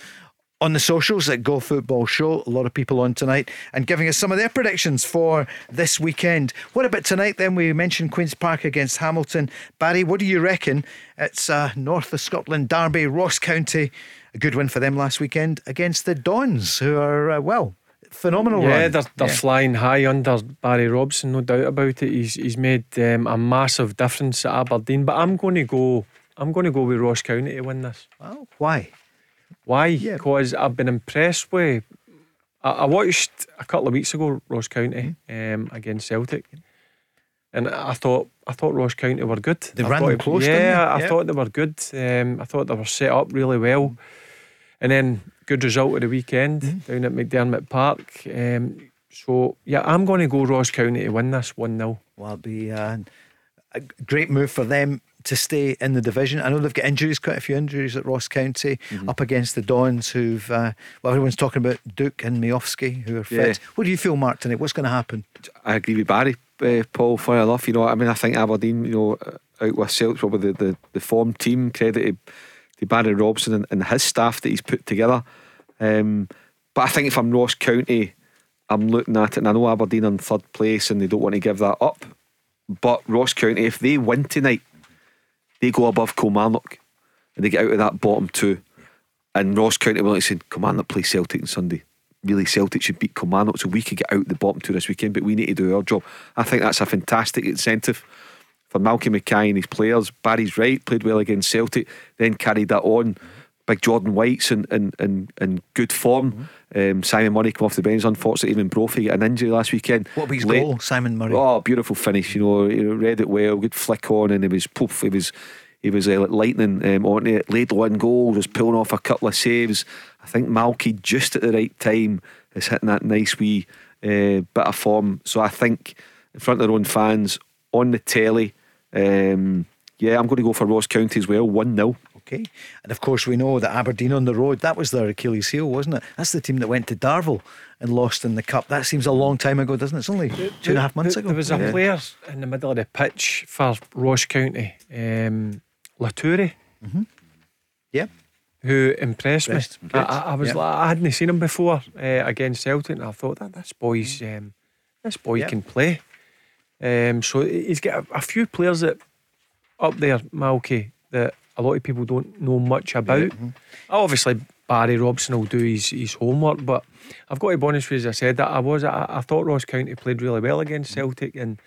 on the socials at Go Football Show. A lot of people on tonight and giving us some of their predictions for this weekend. What about tonight then? We mentioned Queen's Park against Hamilton. Barry, what do you reckon? It's north of Scotland derby, Ross County. A good win for them last weekend against the Dons, who are phenomenal. Yeah, they're flying high under Barry Robson, no doubt about it. He's made a massive difference at Aberdeen, but I'm going to go with Ross County to win this. Well, why? Because I've been impressed with. I watched a couple of weeks ago Ross County against Celtic, and I thought Ross County were good. They ran them close, didn't they? Yeah, I thought they were good. I thought they were set up really well, and then good result of the weekend down at McDermott Park. So I'm going to go Ross County to win this 1-0. Well, it'll be a great move for them to stay in the division. I know they've got injuries, quite a few injuries at Ross County, up against the Dons, who've, well, everyone's talking about Duke and Miofsky, who are fit. What do you feel, Mark, tonight? What's going to happen? I agree with Barry, Paul, funny enough. You know, I mean, I think Aberdeen, you know, out with Celtic, probably the form team, credited to Barry Robson and his staff that he's put together. But I think if I'm Ross County, I'm looking at it, and I know Aberdeen are in third place and they don't want to give that up. But Ross County, if they win tonight, they go above Kilmarnock and they get out of that bottom two. And Ross County will, like, said, Kilmarnock play Celtic on Sunday. Really, Celtic should beat Kilmarnock so we could get out the bottom two this weekend, but we need to do our job. I think that's a fantastic incentive for Malky Mackay and his players. Barry's right, played well against Celtic, then carried that on. Big Jordan White's in good form. Simon Murray came off the bench. Unfortunately, even Brophy got an injury last weekend. What about his goal, Simon Murray? Oh, beautiful finish. You know, he read it well. Good flick on, and he was like lightning on it. Laidlaw in goal, was pulling off a couple of saves. I think Malky just at the right time is hitting that nice wee bit of form. So I think in front of their own fans on the telly, yeah, I'm going to go for Ross County as well, 1-0. Okay. And of course we know that Aberdeen on the road, that was their Achilles heel, wasn't it? That's the team that went to Darvel and lost in the cup. That seems a long time ago, doesn't it? It's only 2.5 months ago. There was a player in the middle of the pitch for Ross County, Latouri, who impressed me. I was like, I hadn't seen him before against Celtic, and I thought that this boy can play. So he's got a few players that up there, Malky, that a lot of people don't know much about. Obviously Barry Robson will do his homework, but I've got to be honest with you, as I said, that I thought Ross County played really well against Celtic and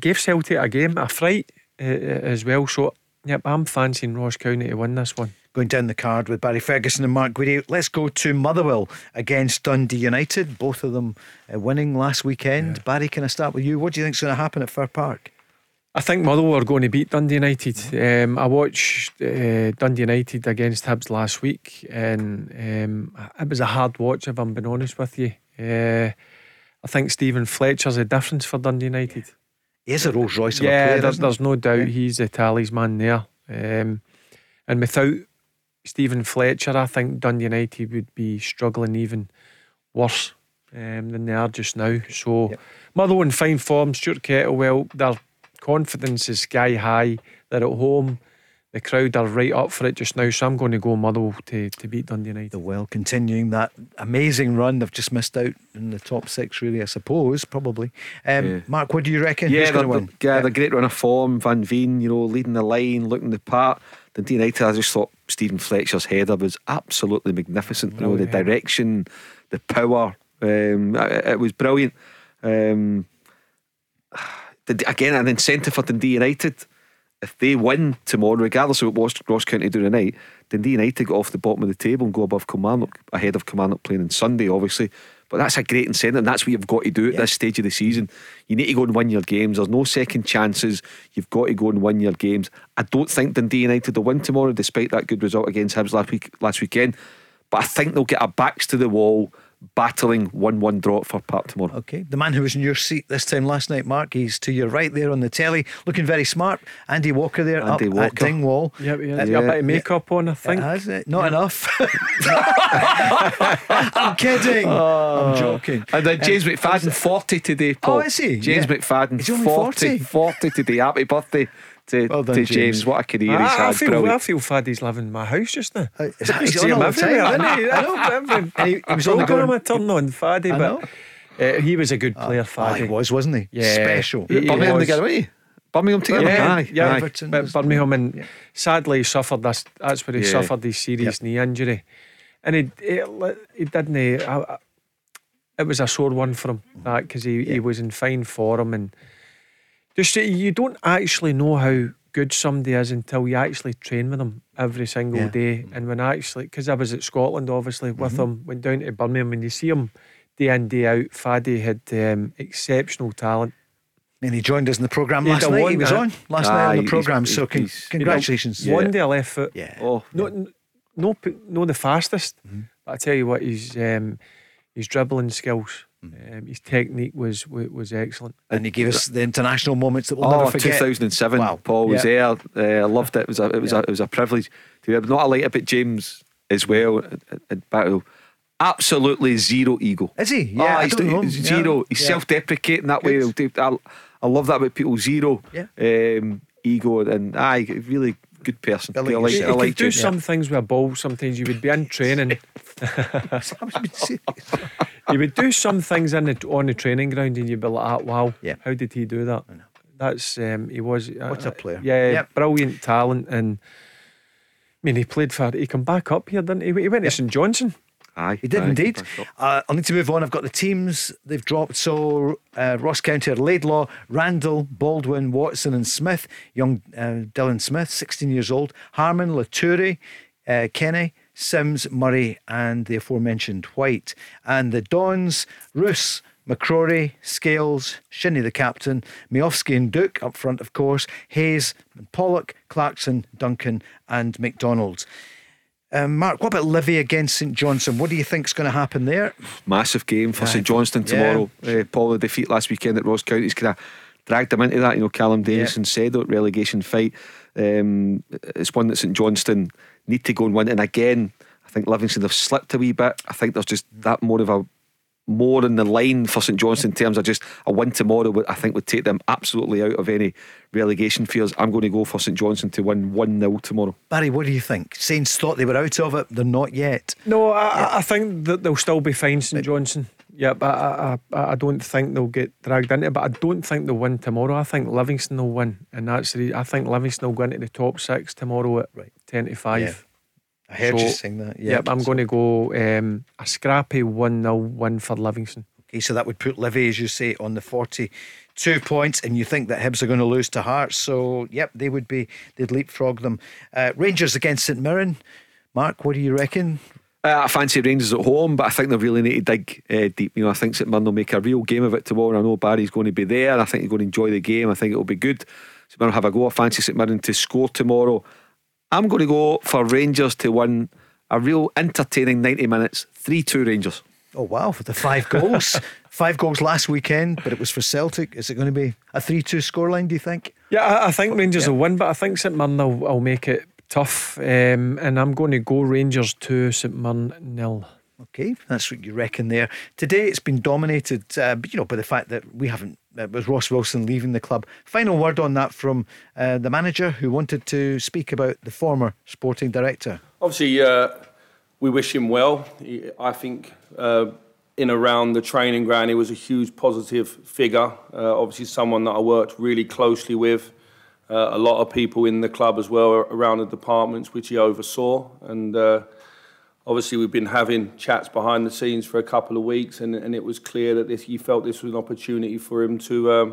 gave Celtic a game, a fright as well. So yep, I'm fancying Ross County to win this one. Going down the card with Barry Ferguson and Mark Guidi, let's go to Motherwell against Dundee United, both of them winning last weekend. Barry, can I start with you? What do you think's going to happen at Fir Park? I think Motherwell are going to beat Dundee United. I watched Dundee United against Hibs last week, and it was a hard watch, if I'm being honest with you. I think Stephen Fletcher's a difference for Dundee United. He is a Rolls Royce of a player. There's no doubt he's the talisman there. And without Stephen Fletcher, I think Dundee United would be struggling even worse than they are just now. So Motherwell in fine form, Stuart Kettlewell, they're confidence is sky high. They're at home. The crowd are right up for it just now. So I'm going to go Motherwell to beat Dundee United. Well, continuing that amazing run, they've just missed out in the top six, really, I suppose, probably. Mark, what do you reckon? Who's going to win? The great run of form. Van Veen, you know, leading the line, looking the part. Dundee United, I just thought Stephen Fletcher's header was absolutely magnificent. You know, the direction, the power. It was brilliant. Again, an incentive for Dundee United. If they win tomorrow, regardless of what Ross County do tonight, Dundee United go off the bottom of the table and go above Kilmarnock, ahead of Kilmarnock playing on Sunday, obviously. But that's a great incentive, and that's what you've got to do at this stage of the season. You need to go and win your games. There's no second chances. You've got to go and win your games. I don't think Dundee United will win tomorrow, despite that good result against Hibs last weekend. But I think they'll get our backs to the wall, battling 1-1 draw for Park tomorrow. Okay, the man who was in your seat this time last night, Mark, he's to your right there on the telly, looking very smart. Andy Walker there, Andy up Walker at Dingwall. He's got a bit of makeup on, I think. Has it? Not enough. I'm kidding. I'm joking. And then James McFadden, 40 today, Paul. Oh, is he? James McFadden, he's only 40 today. Happy birthday to James. What a career he's had. I feel Faddy's living in my house just now. He's on all the time, isn't he? He was only going on my turn on Faddy, but he was a good player, Faddy. He was, wasn't he? Yeah. Special. Birmingham together, wasn't he? Birmingham together? Yeah. Birmingham, and sadly he suffered this. That's where he suffered his serious knee injury. And he didn't. It was a sore one for him, that, because he was in fine form, and just, you don't actually know how good somebody is until you actually train with them every single day. And when because I was at Scotland, obviously, with them, went down to Birmingham, and you see him day in, day out. Faddy had exceptional talent. And he joined us in the programme last night. He was on last night on the programme, so congratulations. You know, one day I left foot. Yeah. Oh, no, the fastest. But I tell you what, his dribbling skills, His technique was excellent, and he gave us the international moments that we'll never forget. 2007, wow. Paul was there. I loved it. It was a privilege to be there. But not a light about James as well at Battle. Absolutely zero ego. Is he? Yeah, zero. He's self-deprecating that way. I love that about people. Zero ego, and really good person. I like do some things with a ball. Sometimes you would be in training. You would do some things on the training ground, and you'd be like, "Wow, how did he do that?" That's he was. What a player! Brilliant talent, and I mean, he played for. He come back up here, didn't he? He went to St Johnstone. Aye, he did indeed. I need to move on. I've got the teams they've dropped. So Ross County are Laidlaw, Randall, Baldwin, Watson and Smith. Young Dylan Smith, 16 years old. Harmon, Latouri, Kenny, Sims, Murray and the aforementioned White. And the Dons, Roos, McCrory, Scales, Shinny the captain, Miofsky and Duke up front of course, Hayes, Pollock, Clarkson, Duncan and McDonald. Mark, what about Livy against St Johnstone? What do you think's going to happen there? Massive game for St Johnstone tomorrow. Paul, the defeat last weekend at Ross County's kind of dragged them into that. You know, Callum Davison said that relegation fight. It's one that St Johnstone need to go and win. And again, I think Livingston have slipped a wee bit. I think there's just that more in the line for St Johnstone in terms of just a win tomorrow. I think would take them absolutely out of any relegation fears. I'm going to go for St Johnstone to win 1-0 tomorrow. Barry, what do you think? Saints thought they were out of it, they're not yet. No, I think that they'll still be fine, St Johnstone. Yeah, but I don't think they'll get dragged into it. But I don't think they'll win tomorrow. I think Livingston will win, and that's the reason. I think Livingston will go into the top 6 tomorrow at 10 to 5. I heard you saying that. I'm going to go a scrappy 1-0 win for Livingston. Okay, so that would put Livy, as you say, on the 42 points, and you think that Hibs are going to lose to Hearts, so they'd leapfrog them. Rangers against St Mirren. Mark, what do you reckon? I fancy Rangers at home, but I think they really need to dig deep. You know, I think St Mirren will make a real game of it tomorrow. I know Barry's going to be there, and I think he's going to enjoy the game. I think it'll be good. St Mirren will have a go. I fancy St Mirren to score tomorrow. I'm going to go for Rangers to win a real entertaining 90 minutes, 3-2 Rangers. Oh wow, for the 5 goals. 5 goals last weekend, but it was for Celtic. Is it going to be a 3-2 scoreline, do you think? Yeah, I think Rangers will win, but I think St Mirren will make it tough. And I'm going to go Rangers 2, St Mirren 0. Okay, that's what you reckon there. Today it's been dominated by the fact that we haven't. It was Ross Wilson leaving the club. Final word on that from the manager, who wanted to speak about the former sporting director. Obviously we wish him well. I think in around the training ground he was a huge positive figure, obviously someone that I worked really closely with, a lot of people in the club as well, around the departments which he oversaw, and obviously, we've been having chats behind the scenes for a couple of weeks, and it was clear that he felt this was an opportunity for him to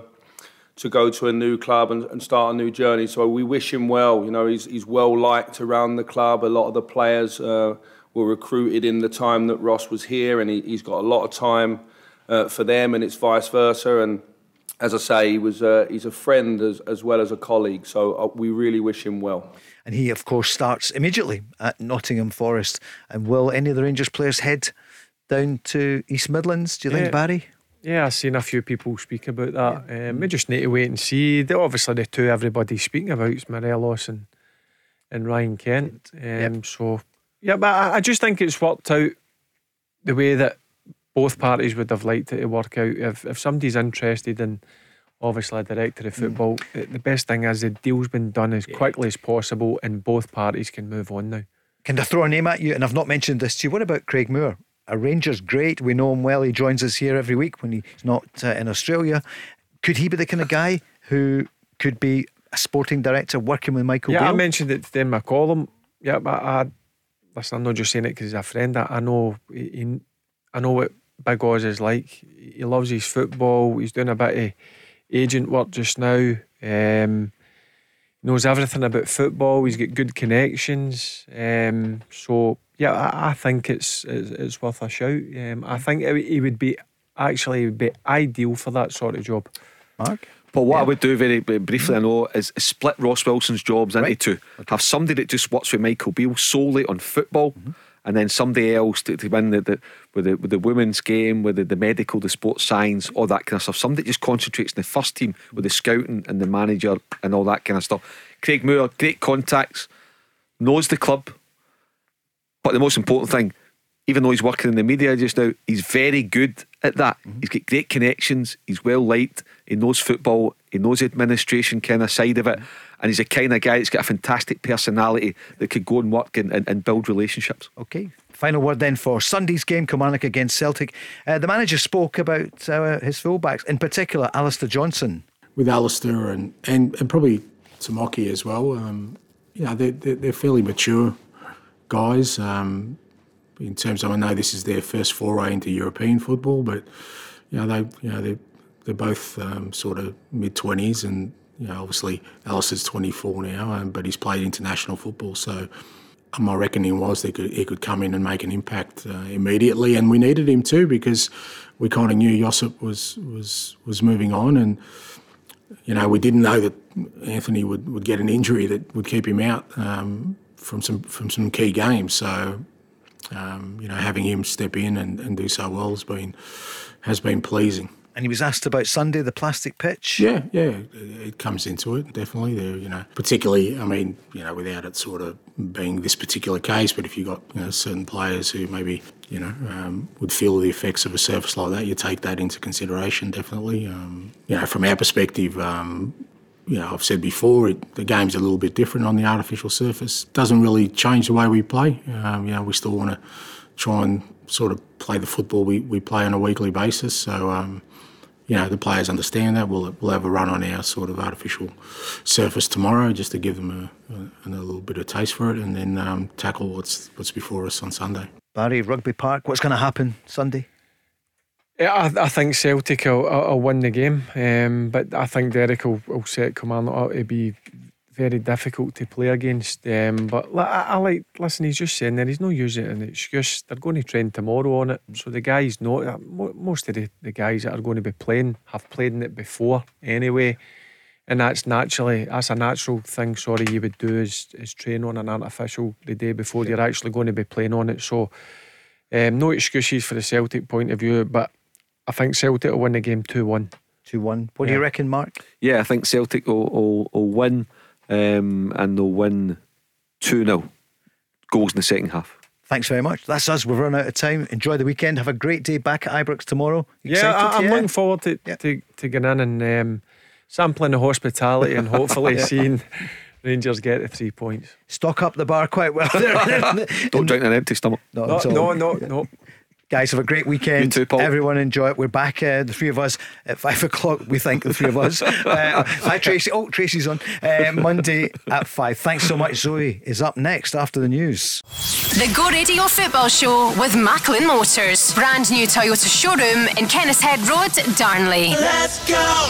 go to a new club and start a new journey. So we wish him well. You know, he's well liked around the club. A lot of the players were recruited in the time that Ross was here, and he's got a lot of time for them, and it's vice versa. And as I say, he's a friend as well as a colleague, so we really wish him well. And he, of course, starts immediately at Nottingham Forest. And will any of the Rangers players head down to East Midlands, do you think, Barry? Yeah, I've seen a few people speak about that. We just need to wait and see. Obviously, the two everybody's speaking about is Morelos and Ryan Kent. So, but I just think it's worked out the way that both parties would have liked it to work out. If somebody's interested in, obviously, a director of football, the best thing is the deal's been done as quickly as possible, and both parties can move on now. Can I throw a name at you? And I've not mentioned this to you. What about Craig Moore? A Rangers great, we know him well. He joins us here every week when he's not in Australia. Could he be the kind of guy who could be a sporting director working with Michael Beale? I mentioned it to my column. Yeah, but listen, I'm not just saying it because he's a friend. I know I know what Big Oz is like. He loves his football. He's doing a bit of agent work just now. Knows everything about football. He's got good connections. I think it's worth a shout. I think he would be ideal for that sort of job. Mark? But what I would do very briefly, I know, is split Ross Wilson's jobs into two. Have somebody that just works with Michael Beale solely on football, and then somebody else to win with the women's game, with the medical, the sports science, all that kind of stuff. Somebody that just concentrates on the first team with the scouting and the manager and all that kind of stuff. Craig Moore, great contacts, knows the club, but the most important thing, even though he's working in the media just now, he's very good at that. Mm-hmm. He's got great connections, he's well liked, he knows football, he knows the administration kind of side of it, and he's the kind of guy that's got a fantastic personality that could go and work and build relationships. Okay, final word then for Sunday's game, Kilmarnock against Celtic. The manager spoke about his fullbacks, in particular Alistair Johnson. With Alistair and probably Tamaki as well, they're fairly mature guys, in terms of, I know this is their first foray into European football, but they're both sort of mid-20s, and obviously Alistair's 24 now, but he's played international football, so my reckoning was he could come in and make an impact immediately, and we needed him too because we kind of knew Josip was moving on, and we didn't know that Anthony would get an injury that would keep him out from some key games, so. Having him step in and do so well has been pleasing. And he was asked about Sunday, the plastic pitch. Yeah, it comes into it definitely. Particularly, without it sort of being this particular case, but if you got certain players who maybe would feel the effects of a surface like that, you take that into consideration definitely. From our perspective. I've said before, the game's a little bit different on the artificial surface. Doesn't really change the way we play. We still want to try and sort of play the football we play on a weekly basis. So, the players understand that. We'll have a run on our sort of artificial surface tomorrow just to give them a little bit of taste for it, and then tackle what's before us on Sunday. Barry, Rugby Park, what's going to happen Sunday? Yeah, I think Celtic will win the game, but I think Derek will set Kilmarnock up to be very difficult to play against. But he's just saying there, he's not using it as an excuse. They're going to train tomorrow on it, so the guys know. Most of the guys that are going to be playing have played in it before anyway, and that's a natural thing. You would do is train on an artificial the day before you're actually going to be playing on it. So no excuses for the Celtic point of view, but. I think Celtic will win the game 2-1. 2-1. What do you reckon, Mark? Yeah, I think Celtic will win, and they'll win 2-0. Goals in the second half. Thanks very much. That's us. We've run out of time. Enjoy the weekend. Have a great day back at Ibrox tomorrow. Excited? I'm looking forward to getting in and sampling the hospitality and hopefully seeing Rangers get the 3 points. Stock up the bar quite well. Don't drink an empty stomach. No. Guys, have a great weekend. You too, Paul. Everyone enjoy it. We're back, the three of us, at 5 o'clock. We thank the three of us. Hi, Tracy. Oh, Tracy's on. Monday at 5. Thanks so much. Zoe is up next after the news. The Go Radio Football Show with Macklin Motors. Brand new Toyota showroom in Kennishead Road, Darnley. Let's go!